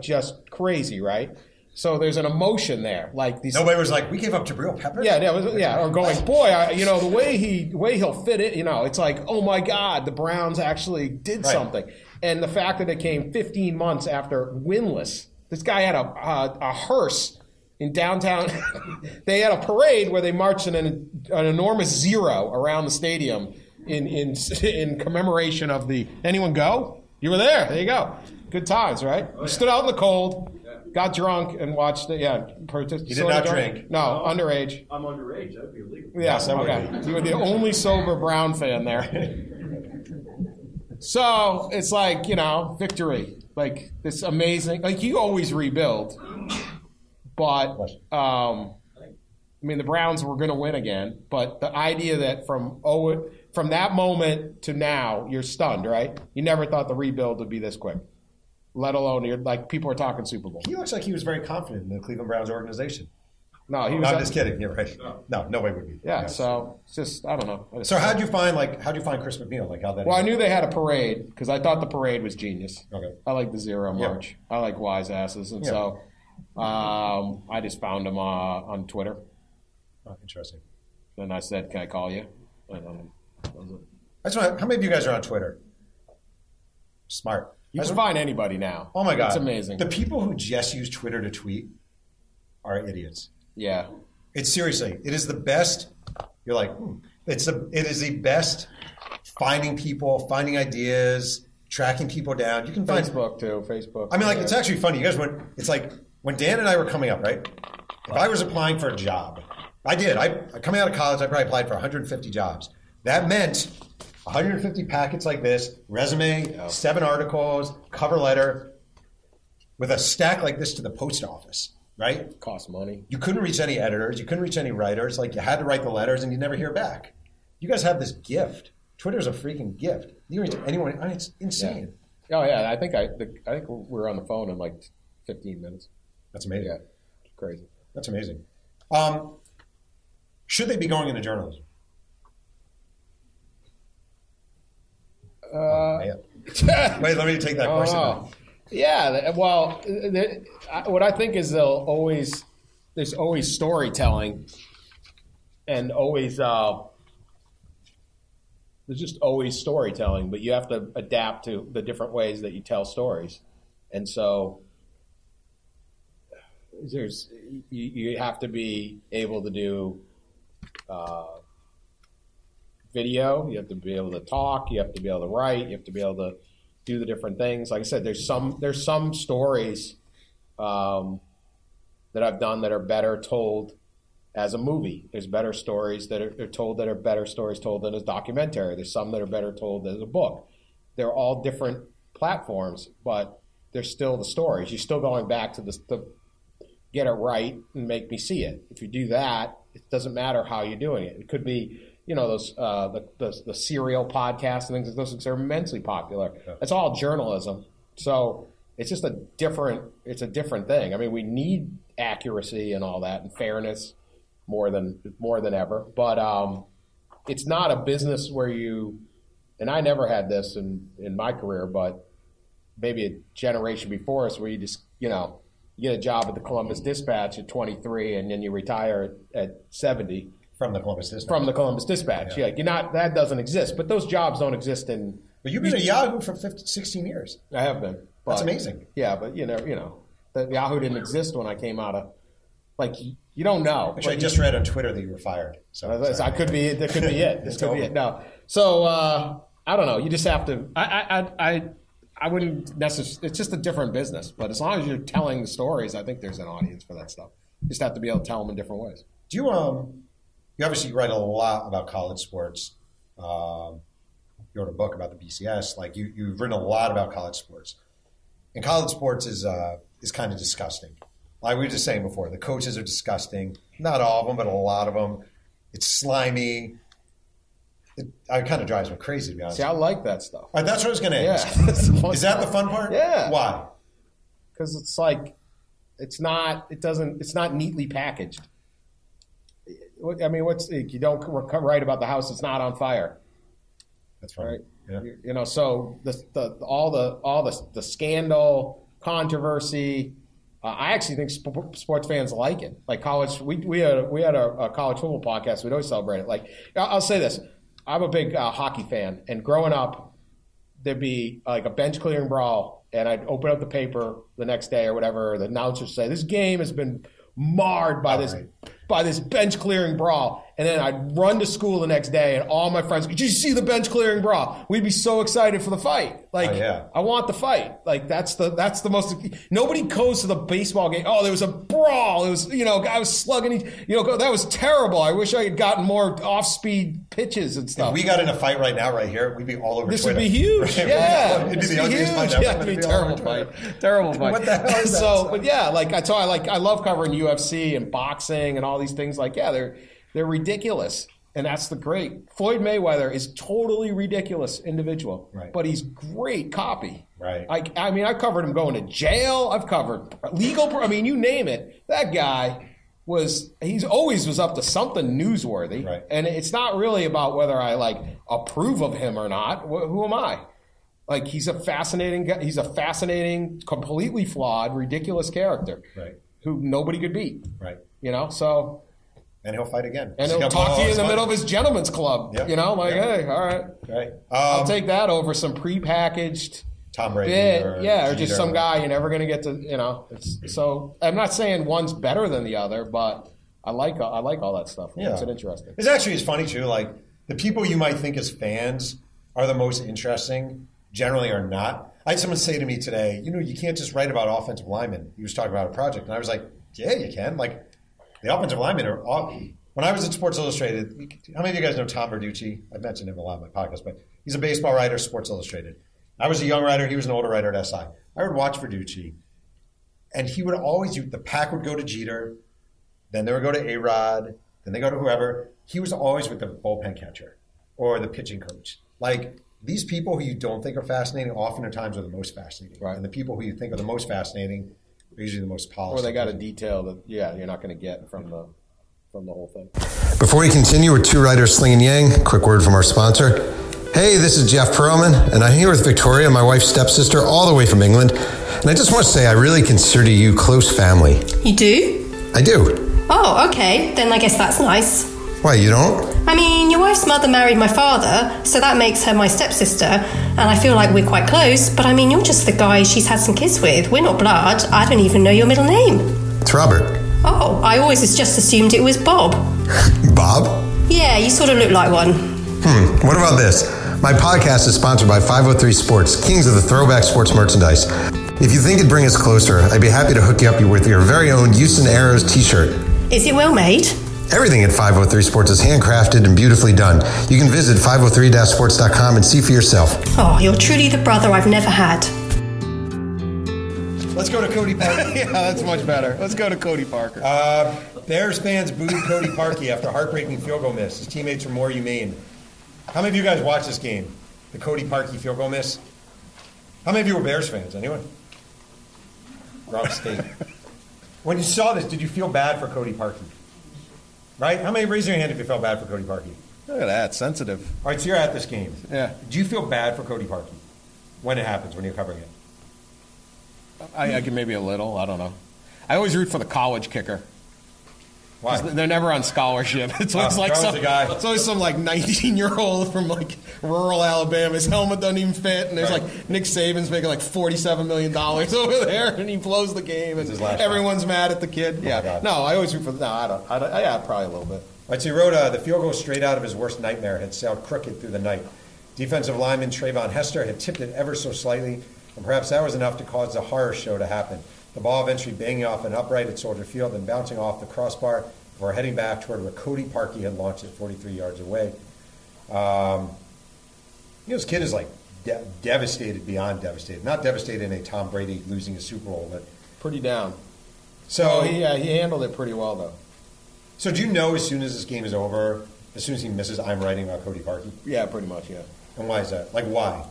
Just crazy, right? So there's an emotion there. Nobody was like, we gave up Jabril Peppers? Yeah. Or going, boy, the way he'll fit it. It's like, oh my God, the Browns actually did something. And the fact that it came 15 months after winless, this guy had a hearse in downtown. They had a parade where they marched an enormous zero around the stadium in commemoration of the. Anyone go? You were there. There you go. Good times, right? Oh, yeah. Stood out in the cold, got drunk, and watched it. Yeah, you did not drink. No, underage. I'm underage. That would be illegal. Yes, okay. You were the only sober Brown fan there. So it's victory. This amazing. You always rebuild. But, the Browns were going to win again. But the idea that from that moment to now, you're stunned, right? You never thought the rebuild would be this quick, let alone people are talking Super Bowl. He looks like he was very confident in the Cleveland Browns organization. No, he was. No, I'm just kidding. You're right. No, nobody would be. Yeah, no. So it's just, I don't know. So how'd you find Chris McNeil? Like how that? Well, I knew they had a parade because I thought the parade was genius. Okay. I like the Zero March. Yep. I like wise asses, and so I just found him on Twitter. Oh, interesting. And I said, "Can I call you?" And I just want. How many of you guys are on Twitter? Smart. You can find anybody now. Oh my God, it's amazing. The people who just use Twitter to tweet are idiots. Yeah, it's seriously. It is the best. You're like, it is the best finding people, finding ideas, tracking people down. You can find Facebook too. Facebook. I mean, like it's actually funny. You guys, it's like when Dan and I were coming up, right? If I was applying for a job, I did. Coming out of college, I probably applied for 150 jobs. That meant 150 packets like this, resume, 7 articles, cover letter, with a stack like this to the post office. Right? Cost money. You couldn't reach any editors. You couldn't reach any writers. Like, you had to write the letters, and you never hear back. You guys have this gift. Twitter's a freaking gift. You can reach anyone. I mean, it's insane. Yeah. Oh, yeah. I think we're on the phone in, like, 15 minutes. That's amazing. Yeah. Crazy. That's amazing. Should they be going into journalism? Wait, let me take that question now. Yeah, well, what I think is there's always storytelling, and always there's just always storytelling, but you have to adapt to the different ways that you tell stories, and so you have to be able to do video, you have to be able to talk, you have to be able to write, you have to be able to do the different things. Like I said, there's some stories that I've done that are better told as a movie. There's better stories that are told that are better stories told than a documentary. There's some that are better told as a book. They're all different platforms, but they're still the stories. You're still going back to the get it right and make me see it. If you do that, it doesn't matter how you're doing it. It could be, you know, those the serial podcasts and things. Those things are immensely popular. Yeah. It's all journalism, so it's just a different thing. I mean, we need accuracy and all that, and fairness more than ever. But it's not a business where you, and I never had this in my career, but maybe a generation before us, where you just, you know, you get a job at the Columbus Dispatch at 23, and then you retire at 70. From the Columbus Dispatch. Yeah. You're not, that doesn't exist. But those jobs don't exist in... But you've been at Yahoo for 16 years. I have been. But, that's amazing. Yeah, but you know, the Yahoo didn't exist when I came out of... Like, you don't know. Actually, I just read on Twitter that you were fired. So I could be it. That could be it. This could be it. No. So, I don't know. You just have to... I wouldn't necessarily... It's just a different business. But as long as you're telling the stories, I think there's an audience for that stuff. You just have to be able to tell them in different ways. Do you... You obviously write a lot about college sports. You wrote a book about the BCS. Like you've written a lot about college sports, and college sports is kind of disgusting. Like we were just saying before, the coaches are disgusting. Not all of them, but a lot of them. It's slimy. It kind of drives me crazy, to be honest. See, I like that stuff. Right, that's what I was going to ask. Yeah. Is that the fun part? Yeah. Why? Because it's like it's not neatly packaged. I mean, you don't write about the house that's not on fire. That's right. Yeah. You know, so the scandal, controversy. I actually think sports fans like it. Like college, we had a college football podcast. We'd always celebrate it. Like I'll say this: I'm a big hockey fan, and growing up, there'd be like a bench clearing brawl, and I'd open up the paper the next day or whatever. Or the announcer would say, "This game has been marred by this." Right. By this bench clearing brawl, and then I'd run to school the next day, and all my friends, "Did you see the bench clearing brawl?" We'd be so excited for the fight. Like, I want the fight. Like that's the most. Nobody goes to the baseball game. Oh, there was a brawl. It was, you know, I was slugging. You know, that was terrible. I wish I had gotten more off-speed pitches and stuff. If we got in a fight right now, right here, we'd be all over. This Twitter. Would be huge. Right? Yeah, it'd be the ugliest fight ever. Yeah, it'd be terrible fight. Terrible fight. What the hell is that? So, but yeah, like I love covering UFC and boxing and all these things. Like, yeah, they're ridiculous, and that's the great. Floyd Mayweather is totally ridiculous individual, right? But he's great copy, right? I mean, I've covered him going to jail. I've covered legal. I mean, you name it. That guy was he's always was up to something newsworthy. Right. And it's not really about whether I like approve of him or not. Who am I? Like, he's a fascinating guy. He's a fascinating, completely flawed, ridiculous character. Right. Who nobody could beat. Right. You know, so. And he'll fight again. And he'll talk to you in the middle of his gentleman's club. Yep. You know, like, yep. Hey, all right. Right. I'll take that over some prepackaged Tom Brady bit, or Jeter. Just some guy you're never going to get to, you know. It's, so I'm not saying one's better than the other, but I like all that stuff. Yeah. It's interesting. It's actually funny, too. Like, the people you might think as fans are the most interesting generally are not. I had someone say to me today, you know, you can't just write about offensive linemen. He was talking about a project. And I was like, yeah, you can. Like, the offensive linemen are awful. When I was at Sports Illustrated, how many of you guys know Tom Verducci? I've mentioned him a lot in my podcast, but he's a baseball writer, Sports Illustrated. I was a young writer. He was an older writer at SI. I would watch Verducci, and he would always – the pack would go to Jeter. Then they would go to A-Rod. Then they go to whoever. He was always with the bullpen catcher or the pitching coach. Like, these people who you don't think are fascinating oftentimes are the most fascinating. Right. And the people who you think are the most fascinating – usually the most polished. Or they got a detail that, yeah, you're not going to get from the whole thing. Before we continue, we're two writers slinging yang. Quick word from our sponsor. Hey, this is Jeff Perlman, and I'm here with Victoria, my wife's stepsister, all the way from England. And I just want to say I really consider you close family. You do? I do. Oh, okay. Then I guess that's nice. Why, you don't? I mean, your wife's mother married my father, so that makes her my stepsister, and I feel like we're quite close, but I mean, you're just the guy she's had some kids with. We're not blood. I don't even know your middle name. It's Robert. Oh, I always just assumed it was Bob. Bob? Yeah, you sort of look like one. What about this? My podcast is sponsored by 503 Sports, kings of the throwback sports merchandise. If you think it'd bring us closer, I'd be happy to hook you up with your very own Houston Aeros t-shirt. Is it well made? Everything at 503 Sports is handcrafted and beautifully done. You can visit 503-sports.com and see for yourself. Oh, you're truly the brother I've never had. Let's go to Cody Parker. Yeah, that's much better. Let's go to Cody Parker. Bears fans booed Cody Parkey after heartbreaking field goal miss. His teammates were more humane. How many of you guys watched this game? The Cody Parkey field goal miss? How many of you were Bears fans? Anyone? Wrong state. When you saw this, did you feel bad for Cody Parkey? Right? How many raise your hand if you felt bad for Cody Parkey? Look at that, sensitive. All right, so you're at this game. Yeah. Do you feel bad for Cody Parkey when it happens, when you're covering it? I can maybe a little. I don't know. I always root for the college kicker. Why? They're never on scholarship. It's always like some guy. It's always some like 19-year-old from like rural Alabama. His helmet doesn't even fit, and there's like Nick Saban's making like $47 million over there, and he blows the game, and everyone's mad at the kid. Oh yeah. No, I always root for. No, I don't. Yeah, probably a little bit. All right, so he wrote the field goal straight out of his worst nightmare had sailed crooked through the night. Defensive lineman Trayvon Hester had tipped it ever so slightly, and perhaps that was enough to cause the horror show to happen. The ball eventually banging off an upright at Soldier Field and bouncing off the crossbar before heading back toward where Cody Parkey had launched it 43 yards away. This kid is like devastated beyond devastated. Not devastated in a Tom Brady losing a Super Bowl, but pretty down. So he handled it pretty well, though. So do you know as soon as this game is over, as soon as he misses, I'm writing about Cody Parkey? Yeah, pretty much, yeah. And why is that? Like, why?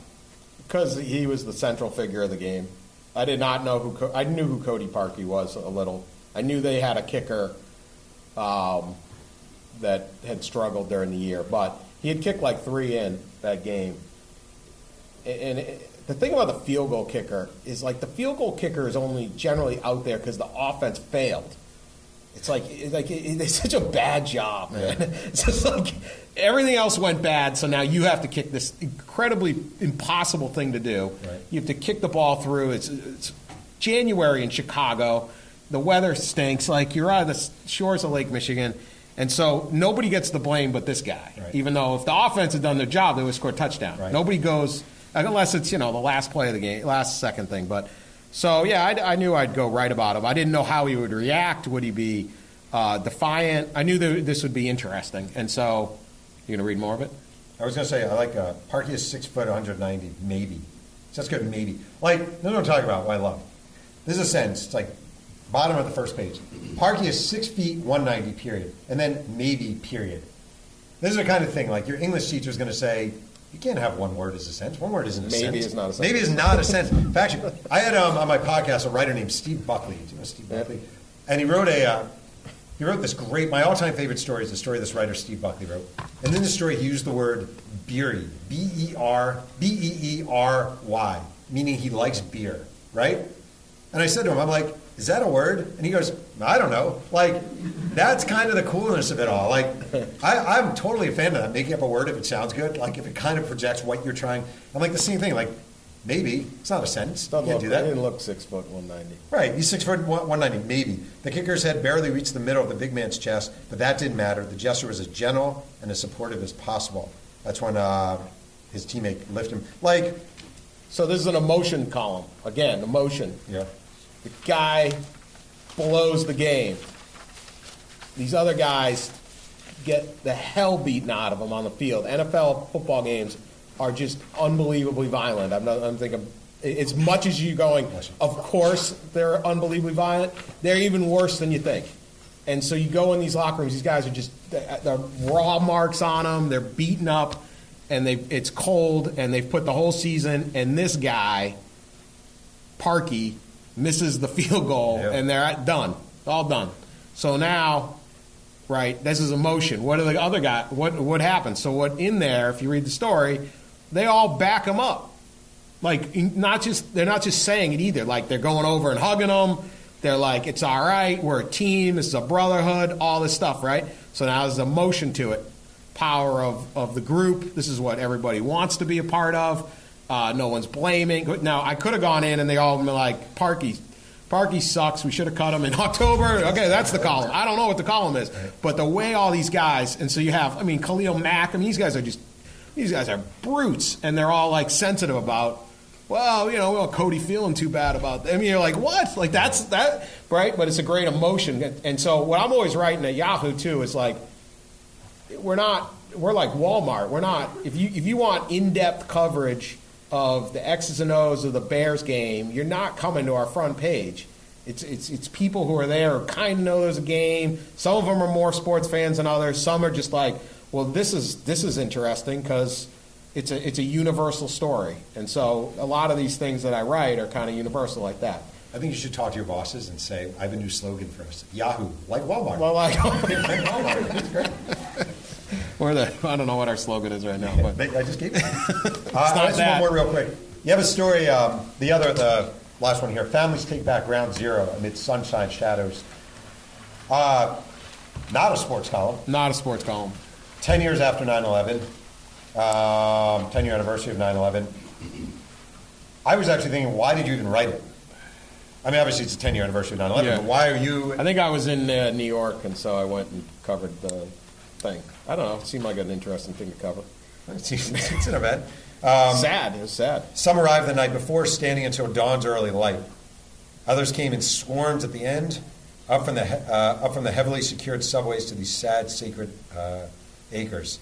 Because he was the central figure of the game. I did not know I knew who Cody Parkey was a little. I knew they had a kicker that had struggled during the year, but he had kicked like three in that game. And the thing about the field goal kicker is like the field goal kicker is only generally out there because the offense failed. It's such a bad job, man. Yeah. It's just like everything else went bad, so now you have to kick this incredibly impossible thing to do. Right. You have to kick the ball through. It's January in Chicago. The weather stinks. Like, you're out of the shores of Lake Michigan. And so nobody gets the blame but this guy, right. Even though if the offense had done their job, they would score a touchdown. Right. Nobody goes, unless it's, you know, the last play of the game, last second thing, but – so, yeah, I knew I'd go right about him. I didn't know how he would react. Would he be defiant? I knew that this would be interesting. And so, you going to read more of it? I was going to say, I like Parkey is 6 foot, 190, maybe. So that's good, maybe. Like, no, I'm talking about what I love. This is a sentence. It's like bottom of the first page. Parkey is 6 feet, 190, period. And then maybe, period. This is the kind of thing, like, your English teacher is going to say, you can't have one word as a sentence. One word isn't a sentence. Maybe it's not a sentence. Maybe it's not a sentence. In fact, I had on my podcast a writer named Steve Buckley. Do you know Steve Buckley? And he wrote a He wrote this great, my all-time favorite story is the story this writer Steve Buckley wrote. And in the story, he used the word beery, B-E-E-R-Y, meaning he likes beer, right? And I said to him, I'm like, is that a word? And he goes, I don't know. Like, that's kind of the coolness of it all. Like, I'm totally a fan of that, making up a word if it sounds good, like if it kind of projects what you're trying. I'm like the same thing, like, maybe. It's not a sentence. You can't do that. I didn't look 6 foot 190. Right. He's 6 foot 190, maybe. The kicker's head barely reached the middle of the big man's chest, but that didn't matter. The gesture was as gentle and as supportive as possible. That's when his teammate lifted him. Like, so this is an emotion column. Again, emotion. Yeah. The guy blows the game. These other guys get the hell beaten out of them on the field. NFL football games are just unbelievably violent. I'm thinking, as much as you're going, of course they're unbelievably violent. They're even worse than you think. And so you go in these locker rooms, these guys are just, they're raw marks on them, they're beaten up, and it's cold, and they've put the whole season, and this guy, Parkey, misses the field goal, yep. And they're done, all done. So now, right, this is emotion. What are the other guys, what happened? So what in there, if you read the story, they all back them up. Like, they're not just saying it either. Like, they're going over and hugging them. They're like, it's all right. We're a team. This is a brotherhood. All this stuff, right? So now there's emotion to it. Power of the group. This is what everybody wants to be a part of. No one's blaming. Now, I could have gone in and they all been like, Parkey sucks. We should have cut him in October. Okay, that's the column. I don't know what the column is. But the way all these guys, and so you have, I mean, Khalil Mack. I mean, these guys are brutes, and they're all, like, sensitive about, well, you know, Cody feeling too bad about them. I mean, you're like, what? Like, that's that, right? But it's a great emotion. And so what I'm always writing at Yahoo, too, is, like, we're like Walmart. We're not, if you want in-depth coverage of the X's and O's of the Bears game, you're not coming to our front page. It's people who are there who kind of know there's a game. Some of them are more sports fans than others. Some are just like, well, this is interesting because it's a universal story, and so a lot of these things that I write are kind of universal like that. I think you should talk to your bosses and say, I have a new slogan for us. Yahoo, like Walmart. Well, like Walmart. That's great. I don't know what our slogan is right now, but I just gave it. One more real quick. You have a story. The last one here. Families take back round zero amid sunshine shadows. Not a sports column. 10 years after 9/11, 10-year anniversary of 9/11. I was actually thinking, why did you even write it? I mean, obviously it's a 10-year anniversary of 9/11, yeah. But why are you... I think I was in New York, and so I went and covered the thing. I don't know. It seemed like an interesting thing to cover. It's not bad. Sad. It was sad. Some arrived the night before, standing until dawn's early light. Others came in swarms at the end, up from the heavily secured subways to these sad, sacred... acres.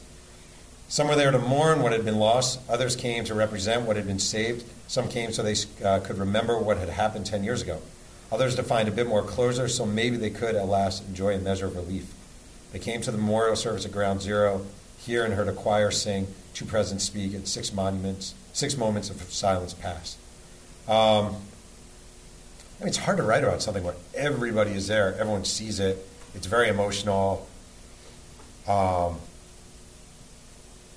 Some were there to mourn what had been lost. Others came to represent what had been saved. Some came so they could remember what had happened 10 years ago. Others to find a bit more closure, so maybe they could, at last, enjoy a measure of relief. They came to the memorial service at Ground Zero, here and heard a choir sing, two presidents speak, and six moments of silence passed. I mean, it's hard to write about something where everybody is there, everyone sees it, it's very emotional.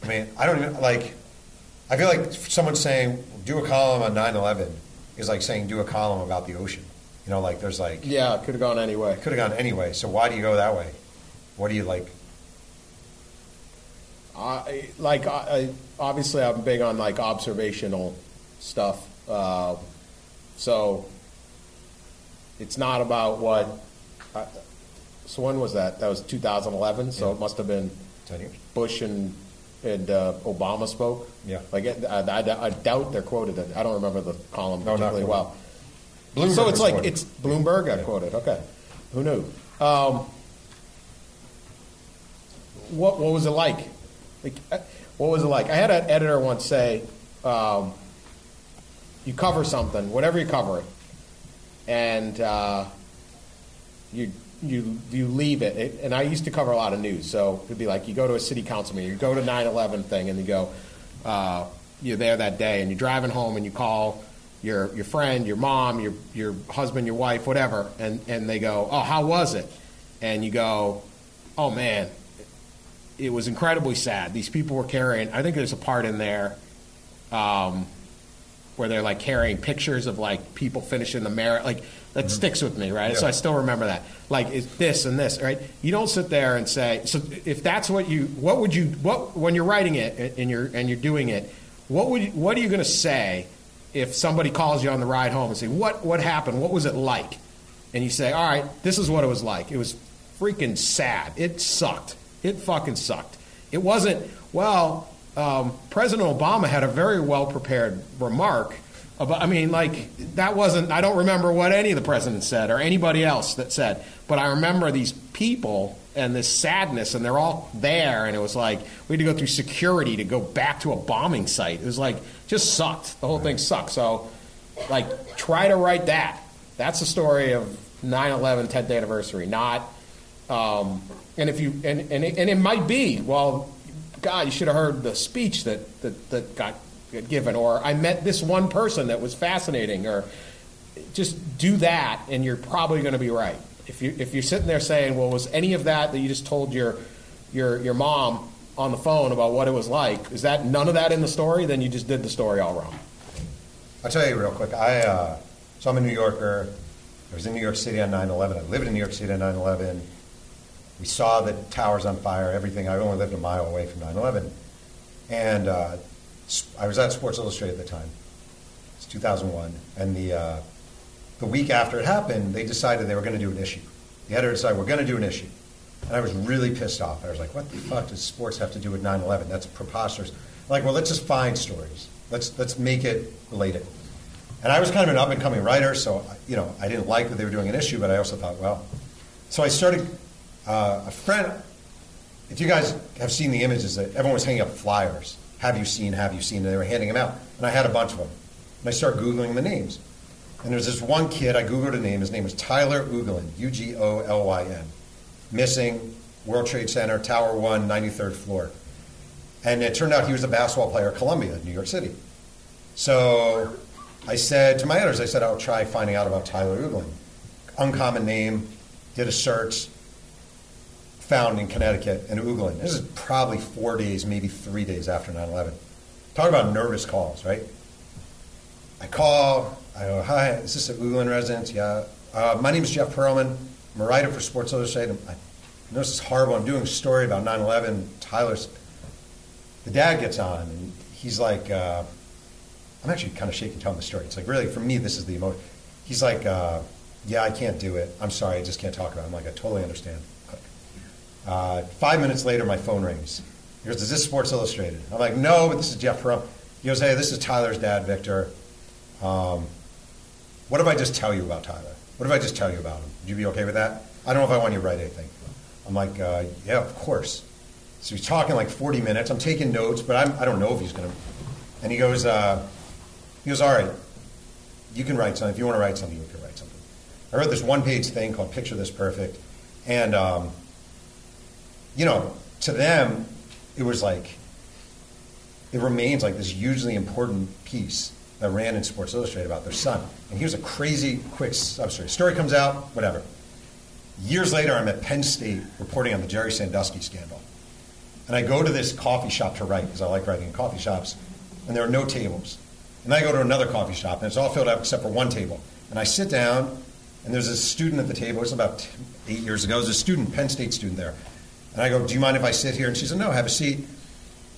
I mean, I don't even, like, I feel like someone saying, do a column on 9/11 is like saying, do a column about the ocean. You know, like, there's like... Yeah, it could have gone any way. It could have gone any way. So why do you go that way? What do you like? Obviously, I'm big on, like, observational stuff. So it's not about what... So when was that? That was 2011, so yeah. It must have been 10 years. Bush and Obama spoke. Yeah. Like, I doubt they're quoted. I don't remember the column particularly well. Bloomberg so it's like, quoted. It's Bloomberg got quoted. Okay. Who knew? What was it like? What was it like? I had an editor once say, you cover something, whatever you cover it, and you leave it, and I used to cover a lot of news, so it'd be like you go to a city council meeting, you go to 9/11 thing, and you go, you're there that day, and you're driving home, and you call your friend, your mom, your husband, your wife, whatever, and they go, oh, how was it? and you go, oh, man, it was incredibly sad. These people were carrying, I think there's a part in there where they're, like, carrying pictures of, like, people finishing the marathon. Like, that sticks with me, right? Yeah. So I still remember that. Like, it's this and this, right? You don't sit there and say, so if that's what you, what would you, what, when you're writing it and you're doing it, what are you going to say if somebody calls you on the ride home and say, what happened? What was it like? And you say, all right, this is what it was like. It was freaking sad. It sucked. It fucking sucked. It wasn't, well, President Obama had a very well-prepared remark about, I mean, like, that wasn't, I don't remember what any of the presidents said or anybody else that said, but I remember these people and this sadness, and they're all there, and it was like, we had to go through security to go back to a bombing site. It was like, just sucked. The whole thing sucked. So, like, try to write that. That's the story of 9/11, 10th anniversary, not, and if you, and it might be, well, God, you should have heard the speech that got given, or I met this one person that was fascinating, or just do that, and you're probably going to be right. If you're sitting there saying, well, was any of that you just told your mom on the phone about what it was like, is that none of that in the story? Then you just did the story all wrong. I'll tell you real quick. So I'm a New Yorker. I was in New York City on 9/11. I lived in New York City on 9/11. We saw the towers on fire, everything. I only lived a mile away from 9/11. And I was at Sports Illustrated at the time. It's 2001. And the week after it happened, they decided they were going to do an issue. The editor decided, we're going to do an issue. And I was really pissed off. I was like, what the fuck does sports have to do with 9/11? That's preposterous. I'm like, well, let's just find stories. Let's make it related. And I was kind of an up-and-coming writer, so I didn't like that they were doing an issue, but I also thought, well. So I started... a friend, if you guys have seen the images, that everyone was hanging up flyers. Have you seen? And they were handing them out. And I had a bunch of them. And I started Googling the names. And there was this one kid, I Googled a name. His name was Tyler Ugolyn, Ugolyn. Missing, World Trade Center, Tower 1, 93rd floor. And it turned out he was a basketball player at Columbia, New York City. So I said to my editors, I'll try finding out about Tyler Ugolyn. Uncommon name, did a search. Found in Connecticut and Ugolyn. This is probably 4 days, maybe 3 days after 9/11. Talk about nervous calls, right? I call. I go, hi, is this an Ugolyn residence? Yeah. My name is Jeff Perlman. I'm a writer for Sports Illustrated. I know this is horrible. I'm doing a story about 9/11. Tyler's. The dad gets on, and he's like, I'm actually kind of shaking telling the story. It's like, really, for me, this is the emotion. He's like, yeah, I can't do it. I'm sorry. I just can't talk about it. I'm like, I totally understand. 5 minutes later, my phone rings. He goes, is this Sports Illustrated? I'm like, no, but this is Jeff Perlman. He goes, hey, this is Tyler's dad, Victor. What if I just tell you about Tyler? What if I just tell you about him? Would you be okay with that? I don't know if I want you to write anything. I'm like, yeah, of course. So he's talking like 40 minutes. I'm taking notes, but I don't know if he's going to. And he goes, all right, you can write something. If you want to write something, you can write something. I wrote this one-page thing called Picture This Perfect. And... to them, it was like, it remains like this hugely important piece that ran in Sports Illustrated about their son. And here's a crazy quick story comes out, whatever. Years later, I'm at Penn State reporting on the Jerry Sandusky scandal. And I go to this coffee shop to write, because I like writing in coffee shops, and there are no tables. And I go to another coffee shop, and it's all filled up except for one table. And I sit down, and there's a student at the table. It was about 8 years ago. There's a student, Penn State student there. And I go, do you mind if I sit here? And she said, no, have a seat.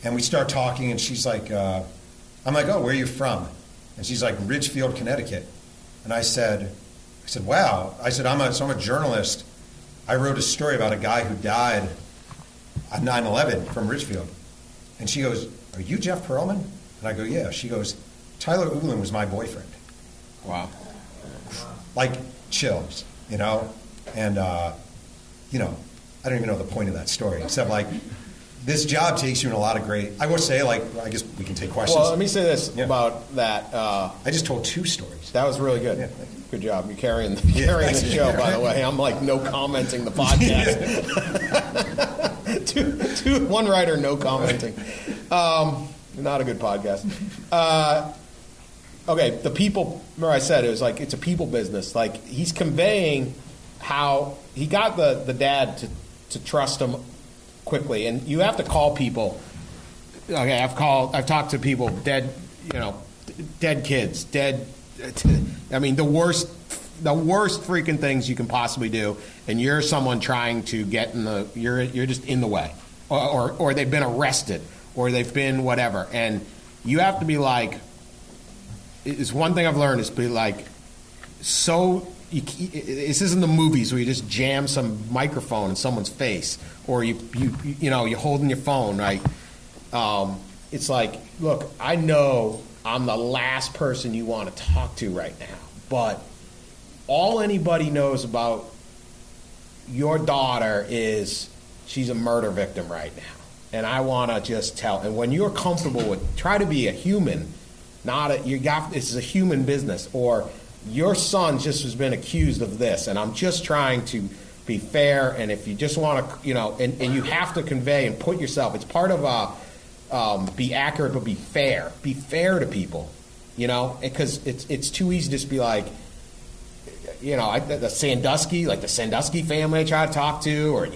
And we start talking, and she's like, I'm like, oh, where are you from? And she's like, Ridgefield, Connecticut. And I said, wow. I said, I'm a journalist. I wrote a story about a guy who died on 9/11 from Ridgefield. And she goes, are you Jeff Perlman? And I go, yeah. She goes, Tyler Ugolyn was my boyfriend. Wow. Like chills, And, I don't even know the point of that story, except like this job takes you in a lot of great. I will say, like, I guess we can take questions. Well, let me say this about that. I just told two stories. That was really good. Yeah, good job. You're carrying the show, by the way. I'm like no commenting the podcast. One writer, no commenting. Not a good podcast. Okay, the people. Remember, I said it was like it's a people business. Like he's conveying how. he got the dad to trust him quickly, and you have to call people. Okay, I've talked to people, dead kids, dead. I mean, the worst freaking things you can possibly do, and you're someone trying to get in the. You're just in the way, or they've been arrested, or they've been whatever, and you have to be like. It's one thing I've learned is be like, this isn't the movies where you just jam some microphone in someone's face, or you're holding your phone, right? It's like, look, I know I'm the last person you want to talk to right now, but all anybody knows about your daughter is she's a murder victim right now, and I want to just tell. And when you're comfortable with, try to be a human. This is a human business, or your son just has been accused of this, and I'm just trying to be fair. And if you just want to, and you have to convey and put yourself. It's part of be accurate, but be fair. Be fair to people, because it's too easy to just be like, the Sandusky family I try to talk to, or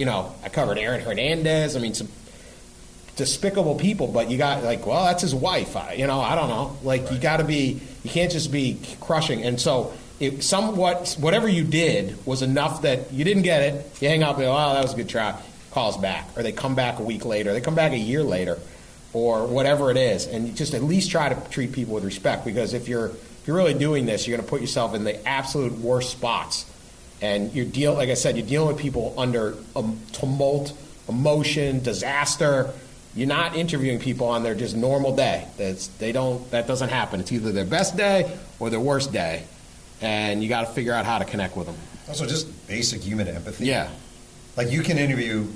I covered Aaron Hernandez. I mean, some despicable people, but you got like, well, that's his wife. I don't know. Like, right. You got to be, you can't just be crushing. And so, whatever you did was enough that you didn't get it. You hang up and go, oh, that was a good try. Calls back, or they come back a week later, they come back a year later, or whatever it is. And you just at least try to treat people with respect, because if you're really doing this, you're going to put yourself in the absolute worst spots. And like I said, you're dealing with people under tumult, emotion, disaster. You're not interviewing people on their just normal day. That doesn't happen. It's either their best day or their worst day, and you got to figure out how to connect with them. Also, just basic human empathy. Yeah, like you can interview,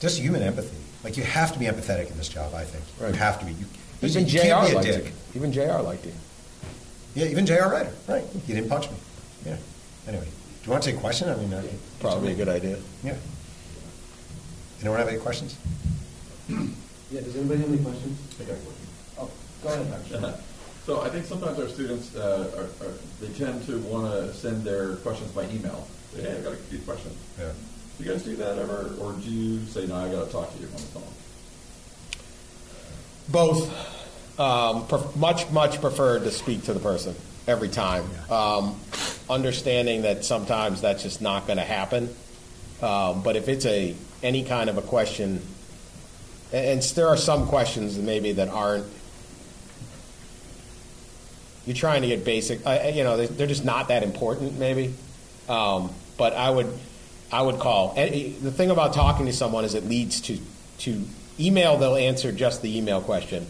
just human empathy. Like you have to be empathetic in this job. I think right. You have to be. Even J.R. liked it. Even J.R. liked it. Yeah, even J.R. Rider. Right. He didn't punch me. Yeah. Anyway, do you want to take a question? I mean, probably a good idea. Yeah. Anyone have any questions? Yeah, does anybody have any questions? Okay. Oh, go ahead, actually. So I think sometimes our students, they tend to want to send their questions by email. Hey, I've got a good question. Yeah. Do you guys do that ever, or do you say, no, I've got to talk to you on the phone? Both. Much preferred to speak to the person every time. Yeah. Understanding that sometimes that's just not going to happen. But if it's any kind of a question... And there are some questions maybe that aren't. You're trying to get basic. They're just not that important maybe. But I would call. And the thing about talking to someone is it leads to email. They'll answer just the email question.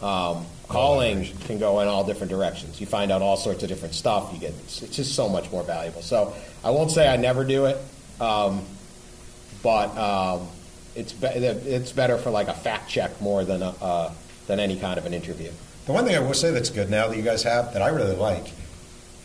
Calling can go in all different directions. You find out all sorts of different stuff. It's just so much more valuable. So I won't say I never do it, but. It's better for like a fact check more than any kind of an interview. The one thing I will say that's good now that you guys have that I really like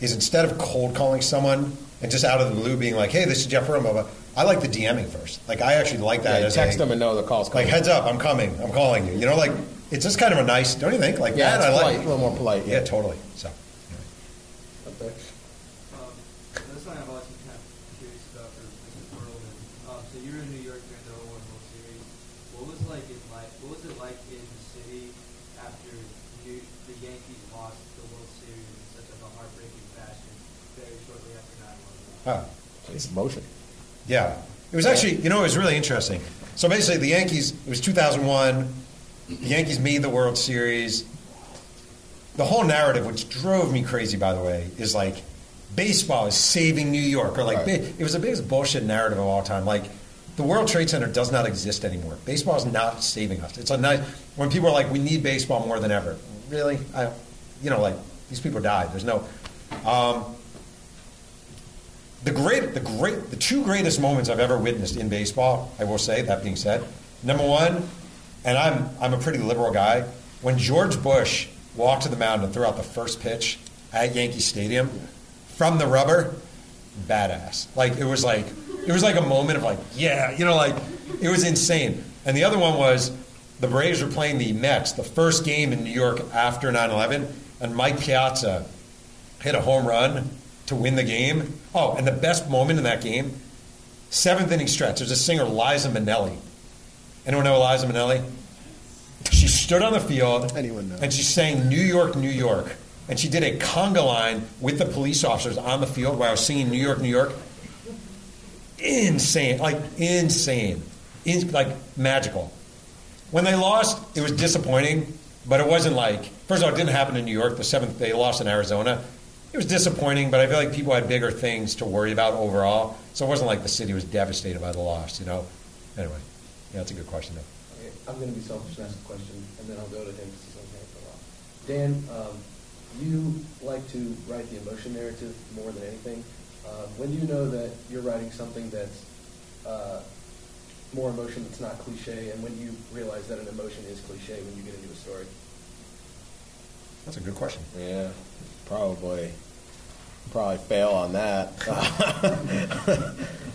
is instead of cold calling someone and just out of the blue being like, hey, this is Jeff Perlman, I like the DMing first. Like I actually like that. Yeah, text them and know the call's coming. Like heads up, I'm coming, I'm calling you. Like it's just kind of a nice, don't you think? Like yeah, that, it's polite, a little more polite. Yeah, totally. So. Anyway. Okay. Oh, it's emotion. Yeah. It was actually, it was really interesting. So basically the Yankees, it was 2001. The Yankees made the World Series. The whole narrative, which drove me crazy, by the way, is like baseball is saving New York. Or like, it was the biggest bullshit narrative of all time. Like the World Trade Center does not exist anymore. Baseball is not saving us. It's a nice, when people are like, we need baseball more than ever. Really? Like these people died. There's no... The two greatest moments I've ever witnessed in baseball, I will say, that being said. Number one, and I'm a pretty liberal guy, when George Bush walked to the mound and threw out the first pitch at Yankee Stadium from the rubber, badass. Like it was like a moment of like, yeah, like it was insane. And the other one was the Braves were playing the Mets, the first game in New York after 9/11, and Mike Piazza hit a home run to win the game. Oh, and the best moment in that game Seventh inning stretch. There's a singer, Liza Minnelli. Anyone know Liza Minnelli? She stood on the field and she sang New York, New York. And she did a conga line with the police officers on the field while I was singing New York, New York. Insane. Like, insane. Like, magical. When they lost, it was disappointing, but it wasn't like... First of all, it didn't happen in New York. The seventh, they lost in Arizona. It was disappointing, but I feel like people had bigger things to worry about overall. So it wasn't like the city was devastated by the loss, you know? Anyway, yeah, that's a good question, though. Okay, I'm going to be selfish and ask a question, and then I'll go to Dan because he's on hand for a while. Dan, you like to write the emotion narrative more than anything. When you know that you're writing something that's more emotion that's not cliche, and when you realize that an emotion is cliche when you get into a story? That's a good question. Yeah, probably fail on that.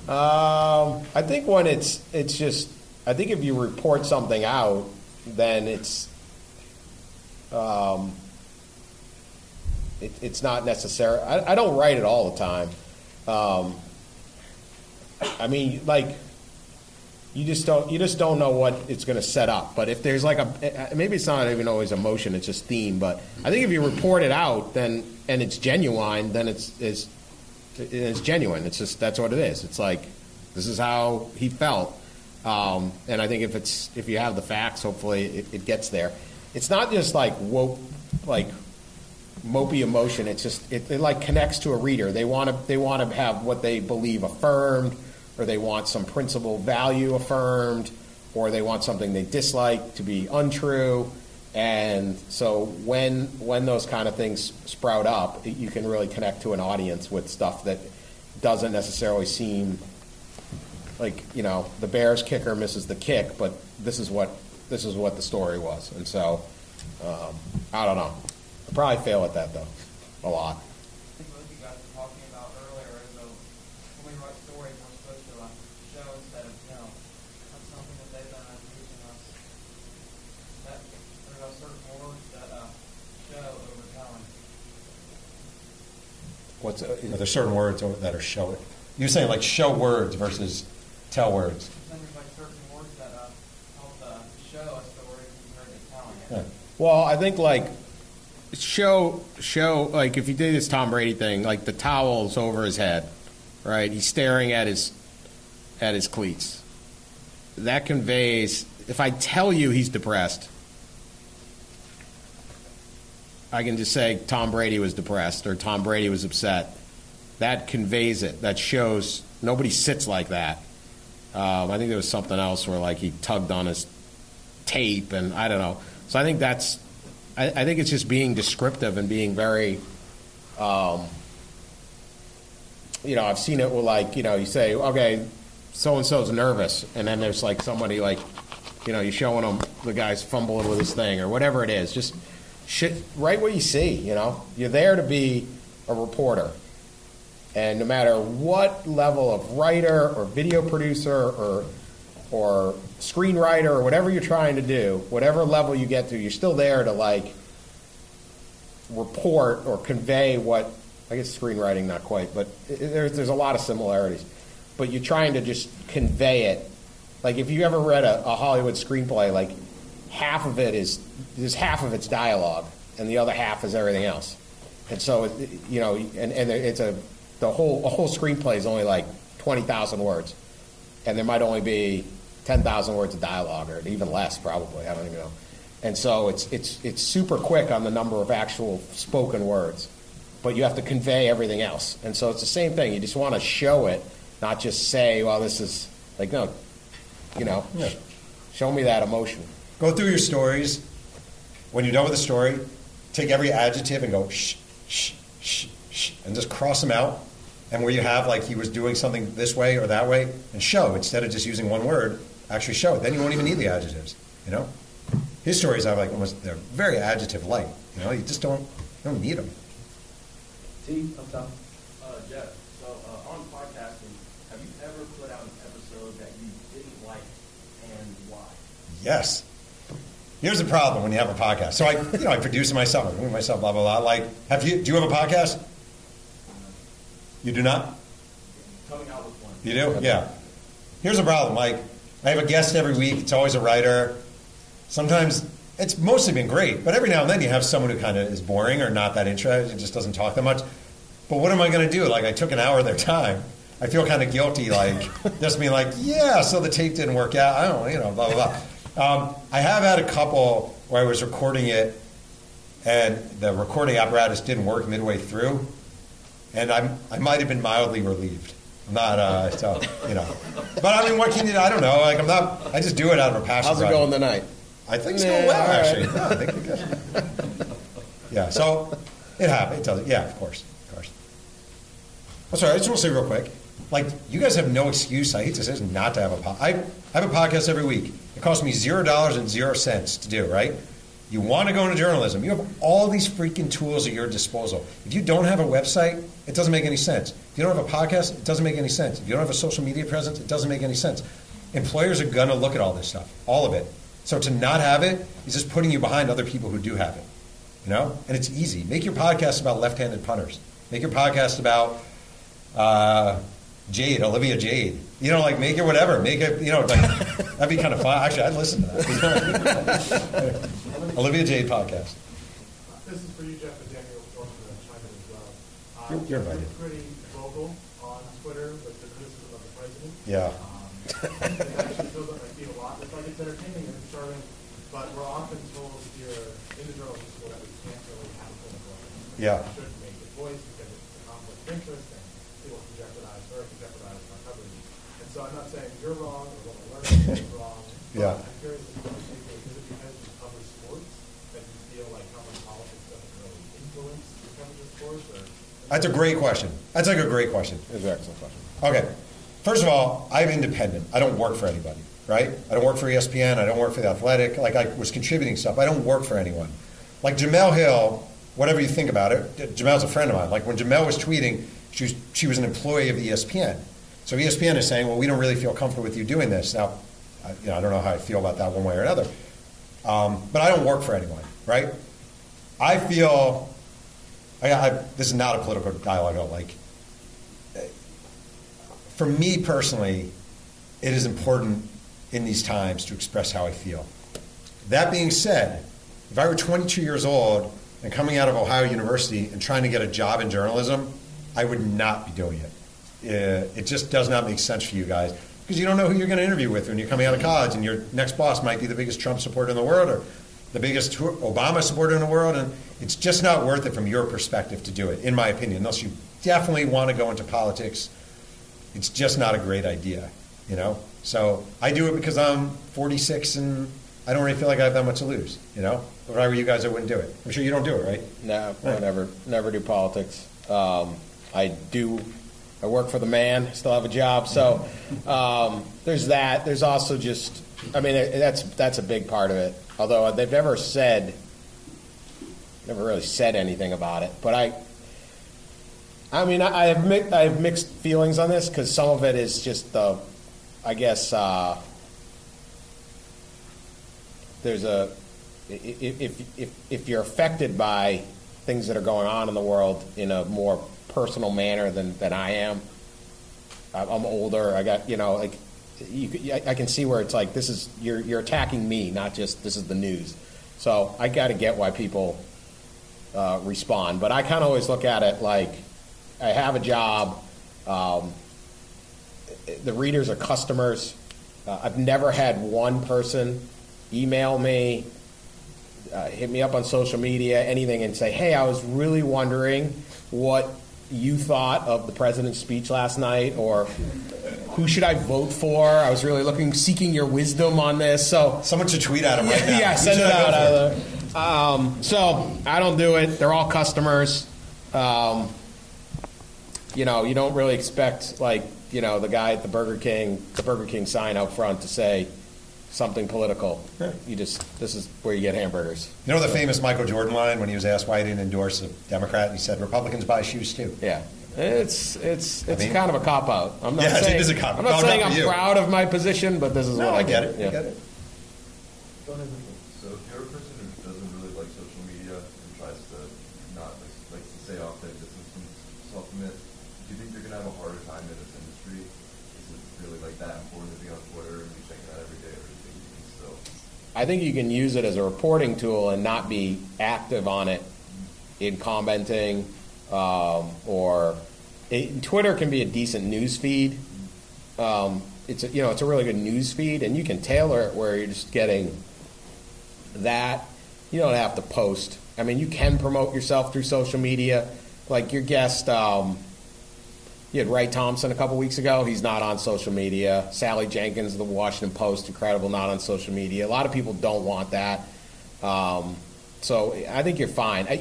I think when it's just, I think if you report something out, then it's not necessary. I don't write it all the time. I mean, like, you just don't know what it's going to set up. But if there's like a, maybe it's not even always emotion, it's just theme. But I think if you report it out, then and it's genuine, then it's genuine. It's just, that's what it is. It's like, this is how he felt. And I think if you have the facts, hopefully it gets there. It's not just like mopey emotion. It's just it like connects to a reader. They want to have what they believe affirmed, or they want some principle value affirmed, or they want something they dislike to be untrue. And so when those kind of things sprout up, you can really connect to an audience with stuff that doesn't necessarily seem like, you know, the Bears kicker misses the kick, but this is what the story was. And so I don't know. I probably fail at that, though, a lot. I think both of you guys were talking about earlier is that when we write stories, we're supposed to show instead of tell. That's something that they've done on using us. That there are certain words that show over telling. There's certain words that are show. You're saying like show words versus tell words. There's like certain words that help show a story compared to telling it. Yeah. Well, I think like. Show, like if you did this Tom Brady thing, like the towel's over his head, right? He's staring at his cleats. That conveys, if I tell you he's depressed, I can just say Tom Brady was depressed or Tom Brady was upset. That conveys it. That shows nobody sits like that. I think there was something else where like he tugged on his tape and I don't know. So I think that's. I think it's just being descriptive and being very, you know, I've seen it with like, you know, you say, okay, so-and-so's nervous, and then there's like somebody like, you know, you're showing them the guy's fumbling with his thing or whatever it is. Just write what you see, you know. You're there to be a reporter. And no matter what level of writer or video producer or screenwriter or whatever you're trying to do, whatever level you get to, you're still there to like report or convey what, I guess screenwriting not quite, but there's a lot of similarities. But you're trying to just convey it. Like if you ever read a Hollywood screenplay, like half of it's dialogue and the other half is everything else. And so, you know, and it's the whole screenplay is only like 20,000 words. And there might only be 10,000 words of dialogue, or even less, probably. I don't even know. And so it's super quick on the number of actual spoken words, but you have to convey everything else. And so it's the same thing. You just want to show it, not just say, "Well, this is like no," you know. Yeah. Show me that emotion. Go through your stories. When you're done with a story, take every adjective and go shh, shh, shh, shh, and just cross them out. And where you have like he was doing something this way or that way, and show instead of just using one word. Actually show it. Then you won't even need the adjectives, you know? His stories are like almost, they're very adjective-like, you know? You just don't need them. T, I'm Tom. Jeff, so on podcasting, have you ever put out an episode that you didn't like and why? Yes. Here's the problem when you have a podcast. So I produce myself, I move myself, blah, blah, blah. Like, do you have a podcast? You do not? Coming out with one. You do? Yeah. Here's a problem, Mike. I have a guest every week. It's always a writer. Sometimes it's mostly been great, but every now and then you have someone who kind of is boring or not that interested, just doesn't talk that much. But what am I going to do? Like, I took an hour of their time. I feel kind of guilty, like, just being like, yeah, so the tape didn't work out. I don't, you know, blah, blah, blah. I have had a couple where I was recording it, and the recording apparatus didn't work midway through, and I might have been mildly relieved. I'm not, so, you know. But, I mean, what can you do? I don't know. Like, I'm not, I just do it out of a passion. How's it going tonight? I think it's going well, actually. Right. Yeah, I think it does. Yeah, so it happens. It does. Yeah, of course. Of course. I'm sorry, I just want to say real quick. Like, you guys have no excuse, I hate to say this, not to have a podcast. I have a podcast every week. It costs me $0.00 to do, right? You want to go into journalism. You have all these freaking tools at your disposal. If you don't have a website, it doesn't make any sense. If you don't have a podcast, it doesn't make any sense. If you don't have a social media presence, it doesn't make any sense. Employers are going to look at all this stuff, all of it. So to not have it is just putting you behind other people who do have it, you know? And it's easy. Make your podcast about left-handed punters. Make your podcast about... Jade, Olivia Jade. You know, like, make it whatever. Make it, you know, like, that'd be kind of fun. Actually, I'd listen to that. Olivia Jade podcast. This is for you, Jeff, and Daniel Dorfman, and China as well. You're invited. You're pretty vocal on Twitter with the criticism of the president. Yeah. It actually fills up my feet a lot. It's like, it's entertaining and it's charming, but we're often told here in the journalism school that we can't really have a political argument. Yeah. We shouldn't make the voice because it's a conflict of interest. So I'm not saying you're wrong or what I learned is wrong. Yeah. I'm curious if you guys cover sports, that you feel like how much politics doesn't really influence the coverage of sports? Or that's a great question. That's like a great question. It's an excellent question. Okay. First of all, I'm independent. I don't work for anybody, right? I don't work for ESPN. I don't work for The Athletic. Like, I was contributing stuff. I don't work for anyone. Like, Jamelle Hill, whatever you think about it, Jamelle's a friend of mine. Like, when Jamelle was tweeting, she was an employee of ESPN. So ESPN is saying, well, we don't really feel comfortable with you doing this. Now, I don't know how I feel about that one way or another. But I don't work for anyone, right? I feel, this is not a political dialogue. For me personally, it is important in these times to express how I feel. That being said, if I were 22 years old and coming out of Ohio University and trying to get a job in journalism, I would not be doing it. It just does not make sense for you guys because you don't know who you're going to interview with when you're coming out of college, and your next boss might be the biggest Trump supporter in the world or the biggest Obama supporter in the world, and it's just not worth it from your perspective to do it, in my opinion, unless you definitely want to go into politics. It's just not a great idea, you know? So I do it because I'm 46 and I don't really feel like I have that much to lose, you know? If I were you guys, I wouldn't do it. I'm sure you don't do it, right? No, right. I never do politics. I work for the man, still have a job. So there's that. There's also just, I mean, that's a big part of it. Although they've never really said anything about it. But I have mixed feelings on this because some of it is just if you're affected by things that are going on in the world in a more personal manner than I am. I'm older. I got, you know, like, I can see where it's like, this is, you're attacking me, not just this is the news. So I got to get why people respond. But I kind of always look at it like, I have a job. The readers are customers. I've never had one person email me, hit me up on social media, anything, and say, hey, I was really wondering what you thought of the president's speech last night, or who should I vote for? I was really seeking your wisdom on this. So someone should tweet at him right now. Yeah, send it out. So I don't do it. They're all customers. You know, you don't really expect, like, you know, the guy at the Burger King sign out front to say something political. Sure. This is where you get hamburgers. You know the famous Michael Jordan line when he was asked why he didn't endorse a Democrat, and he said, Republicans buy shoes too. Yeah. It's kind of a cop-out. It is a cop-out. I'm not saying I'm proud of my position, but this is what I get. No, I get it. So if you're a person who doesn't really like social media and tries to not, likes to stay off that distance from self-admit, do you think you're going to have a harder time in this industry? Is it really like that important to be on Twitter and be checking out every day or everything. So I think you can use it as a reporting tool and not be active on it in commenting, Twitter can be a decent news feed. It's a really good news feed, and you can tailor it where you're just getting that. You don't have to post. I mean, you can promote yourself through social media. Like your guest, you had Ray Thompson a couple weeks ago. He's not on social media. Sally Jenkins of the Washington Post, incredible, not on social media. A lot of people don't want that. So I think you're fine. I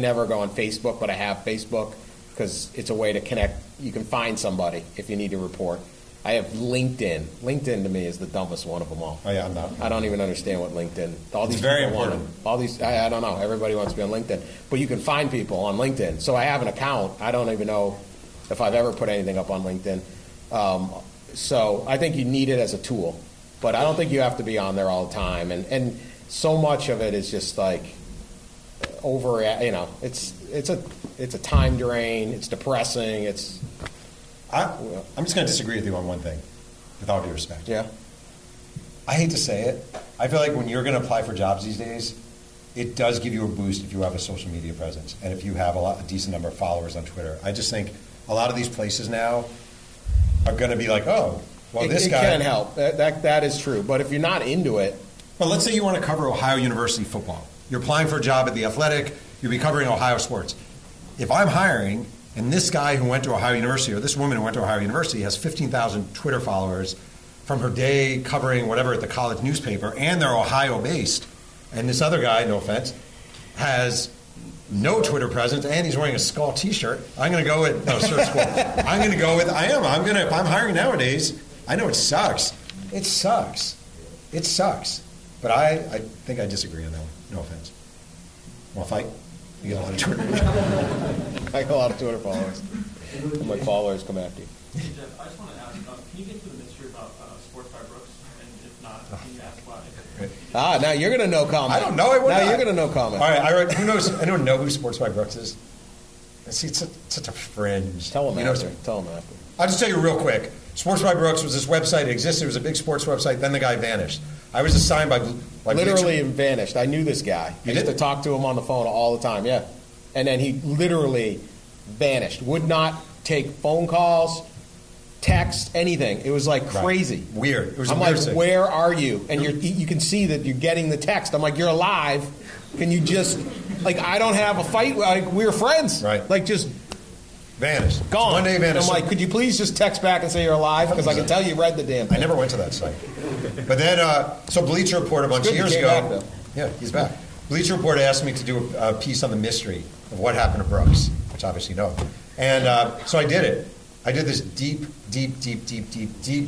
never go on Facebook, but I have Facebook because it's a way to connect. You can find somebody if you need to report. I have LinkedIn. LinkedIn to me is the dumbest one of them all. Oh yeah, I'm not. I don't even understand what LinkedIn. It's very important. I don't know. Everybody wants to be on LinkedIn, but you can find people on LinkedIn. So I have an account. I don't even know if I've ever put anything up on LinkedIn. So I think you need it as a tool, but I don't think you have to be on there all the time. And so much of it is just like over. You know, it's a time drain. It's depressing. I'm just going to disagree with you on one thing, with all due respect. Yeah. I hate to say it. I feel like when you're going to apply for jobs these days, it does give you a boost if you have a social media presence and if you have a decent number of followers on Twitter. I just think a lot of these places now are going to be like, oh, well, this guy. It can help. That is true. But if you're not into it. Well, let's say you want to cover Ohio University football. You're applying for a job at The Athletic. You'll be covering Ohio sports. If I'm hiring, and this guy who went to Ohio University, or this woman who went to Ohio University, has 15,000 Twitter followers from her day covering whatever at the college newspaper, and they're Ohio-based. And this other guy, no offense, has no Twitter presence, and he's wearing a skull T-shirt. I'm going to go with if I'm hiring nowadays, I know it sucks. But I think I disagree on that one. No offense. Want to fight? You got a lot of Twitter. I got a lot of Twitter followers. My followers come after you. Hey Jeff, I just want to ask, can you get to the mystery about Sports by Brooks? And if not, can you ask why? Now you're going to know comment. I don't know. You're going to know comment. All right, who knows? Anyone know who Sports by Brooks is? See, it's such a fringe. Tell him after. I'll just tell you real quick. Sports by Brooks was this website. It existed. It was a big sports website. Then the guy vanished. I was assigned by literally vanished. I knew this guy. I used to talk to him on the phone all the time. Yeah, and then he literally vanished. Would not take phone calls, text, anything. It was like crazy, right. Weird. It was weird. Where are you? And you can see that you're getting the text. I'm like, you're alive. Can you just I don't have a fight. We're friends. Right. Just vanished. Gone. One day vanished. I'm like, could you please just text back and say you're alive? Because I can tell you read the damn thing. I never went to that site. But then, so Bleacher Report a bunch of years ago. Yeah, he's back. Bleacher Report asked me to do a piece on the mystery of what happened to Brooks, which obviously no. And so I did it. I did this deep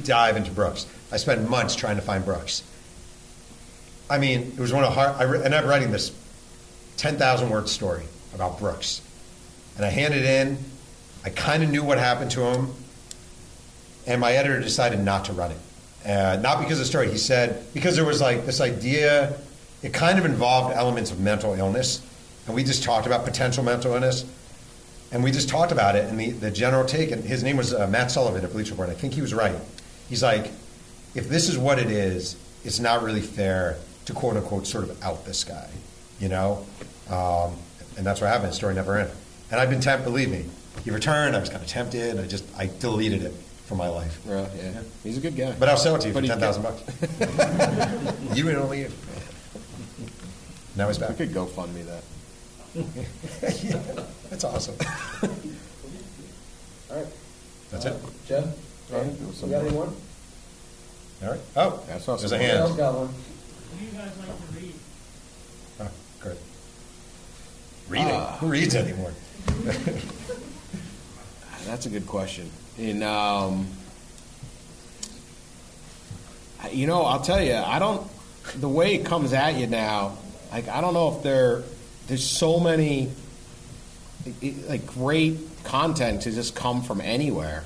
dive into Brooks. I spent months trying to find Brooks. I mean, it was one of the hard. I ended up writing this 10,000-word story about Brooks. And I handed it in. I kind of knew what happened to him. And my editor decided not to run it. Not because of the story, he said, because there was this idea, it kind of involved elements of mental illness, and we just talked about potential mental illness, and we just talked about it, and the general take, and his name was Matt Sullivan at Bleacher Report, and I think he was right. He's like, if this is what it is, it's not really fair to quote-unquote sort of out this guy, you know? And that's what happened, the story never ended. And I've been tempted, believe me, he returned, I was kind of tempted, I deleted it for my life. Right, yeah. He's a good guy. But I'll sell it to you for $10,000. You and only you. Now he's back. We could GoFundMe that. Yeah, that's awesome. All right. That's it. Jeff, you got any more? All right. Oh, I saw there's a hand. Else got one. What do you guys like to read? Oh, good. Reading? Who reads anymore? That's a good question. And, I'll tell you, the way it comes at you now, I don't know if there's so many, great content to just come from anywhere.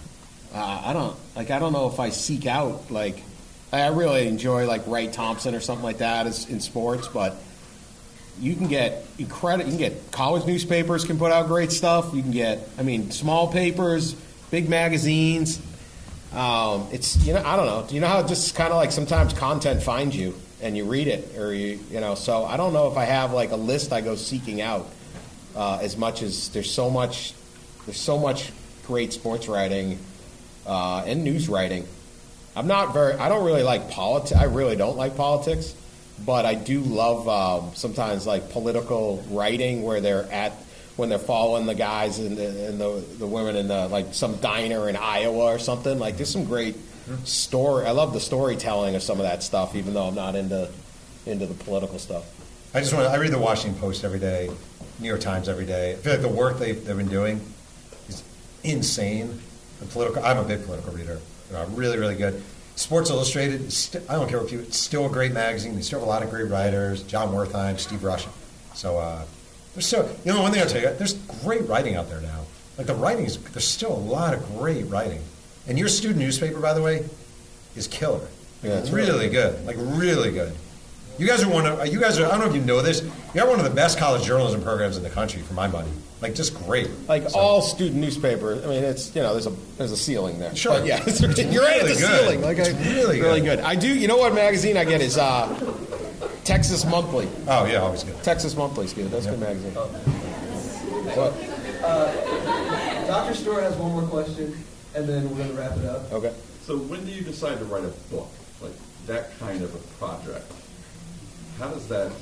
I don't know if I seek out, I really enjoy, Ray Thompson or something like that in sports, but you can get college newspapers can put out great stuff. You can get, small papers, big magazines. It's, you know, I don't know. You know how it just kind of like sometimes content finds you and you read it, or you know. So I don't know if I have like a list I go seeking out as much as there's so much great sports writing and news writing. I don't really like politics. I really don't like politics, but I do love sometimes like political writing where when they're following the guys and the women in the, like, some diner in Iowa or something. Like, there's some great story. I love the storytelling of some of that stuff, even though I'm not into the political stuff. I read the Washington Post every day, New York Times every day. I feel like the work they've been doing is insane. I'm a big political reader. Really, really good. Sports Illustrated, I don't care what people, it's still a great magazine. They still have a lot of great writers, John Wertheim, Steve Rush. So, you know, one thing I'll tell you, there's great writing out there now. Like, there's still a lot of great writing. And your student newspaper, by the way, is killer. Like, yeah, it's really good. Like, really good. You guys are I don't know if you know this, you have one of the best college journalism programs in the country, for my money. Like, just great. Like, all student newspapers, I mean, it's, you know, there's a ceiling there. Sure. But, yeah, you're right at the ceiling. Like, it's really good. Really good. I do, you know what magazine I get is Texas Monthly. Oh, yeah, always good. Texas Monthly's good. That's a good magazine. Oh. What? Dr. Stewart has one more question, and then we're going to wrap it up. Okay. So when do you decide to write a book? Like, that kind of a project. How does that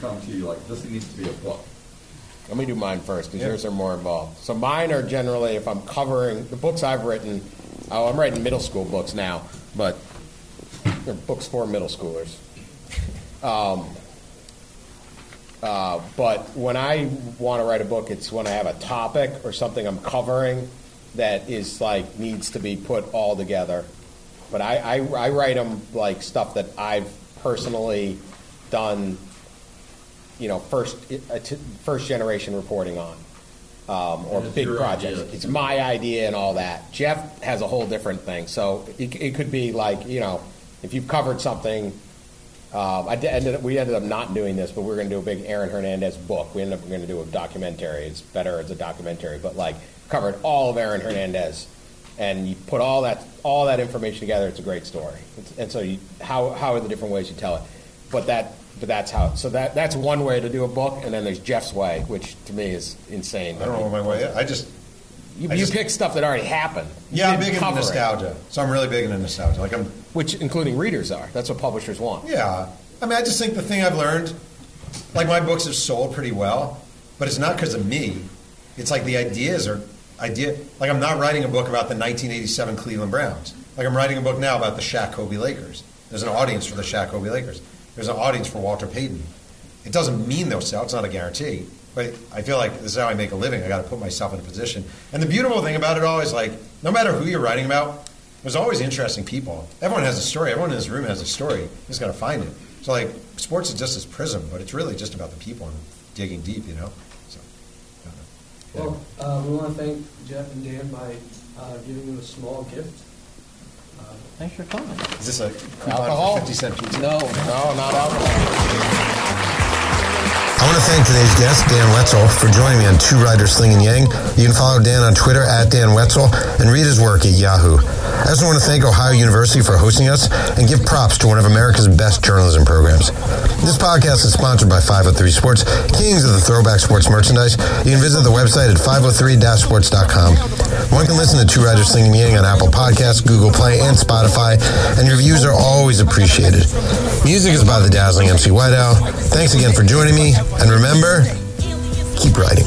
come to you? Like, this needs to be a book. Let me do mine first, because yours are more involved. So mine are generally, if I'm covering the books I've written, I'm writing middle school books now, but they're books for middle schoolers. But when I want to write a book, it's when I have a topic or something I'm covering that is like needs to be put all together. But I write them like stuff that I've personally done, you know, first generation reporting on, or big projects. Idea. It's my idea and all that. Jeff has a whole different thing. So it could be like, you know, if you've covered something, we ended up not doing this, but we were going to do a big Aaron Hernandez book. We ended up going to do a documentary. It's better as a documentary, but like covered all of Aaron Hernandez, and you put all that information together. It's a great story. And so how are the different ways you tell it? But that's how. So that's one way to do a book, and then there's Jeff's way, which to me is insane. I don't know my way. You pick stuff that already happened. Yeah, I'm big into nostalgia. So I'm really big into nostalgia. Which including readers are. That's what publishers want. Yeah. I mean, I just think the thing I've learned, like my books have sold pretty well, but it's not because of me. It's like the idea. Like, I'm not writing a book about the 1987 Cleveland Browns. Like, I'm writing a book now about the Shaq Kobe Lakers. There's an audience for the Shaq Kobe Lakers. There's an audience for Walter Payton. It doesn't mean they'll sell. It's not a guarantee. But I feel like this is how I make a living. I got to put myself in a position. And the beautiful thing about it all is, like, no matter who you're writing about, there's always interesting people. Everyone has a story. Everyone in this room has a story. You just got to find it. So, like, sports is just this prism, but it's really just about the people and digging deep, you know? So, I don't know. Well, we want to thank Jeff and Dan by giving them a small gift. Thanks for coming. Is this a alcohol? 50-cent pizza? No, not alcohol. I want to thank today's guest, Dan Wetzel, for joining me on Two Riders Sling and Yang. You can follow Dan on Twitter @DanWetzel and read his work at Yahoo. I also want to thank Ohio University for hosting us and give props to one of America's best journalism programs. This podcast is sponsored by 503 Sports, kings of the throwback sports merchandise. You can visit the website at 503-sports.com. One can listen to Two Riders Sling and Yang on Apple Podcasts, Google Play, and Spotify, and reviews are always appreciated. Music is by the dazzling MC Whiteout. Thanks again for joining me. And remember, keep writing.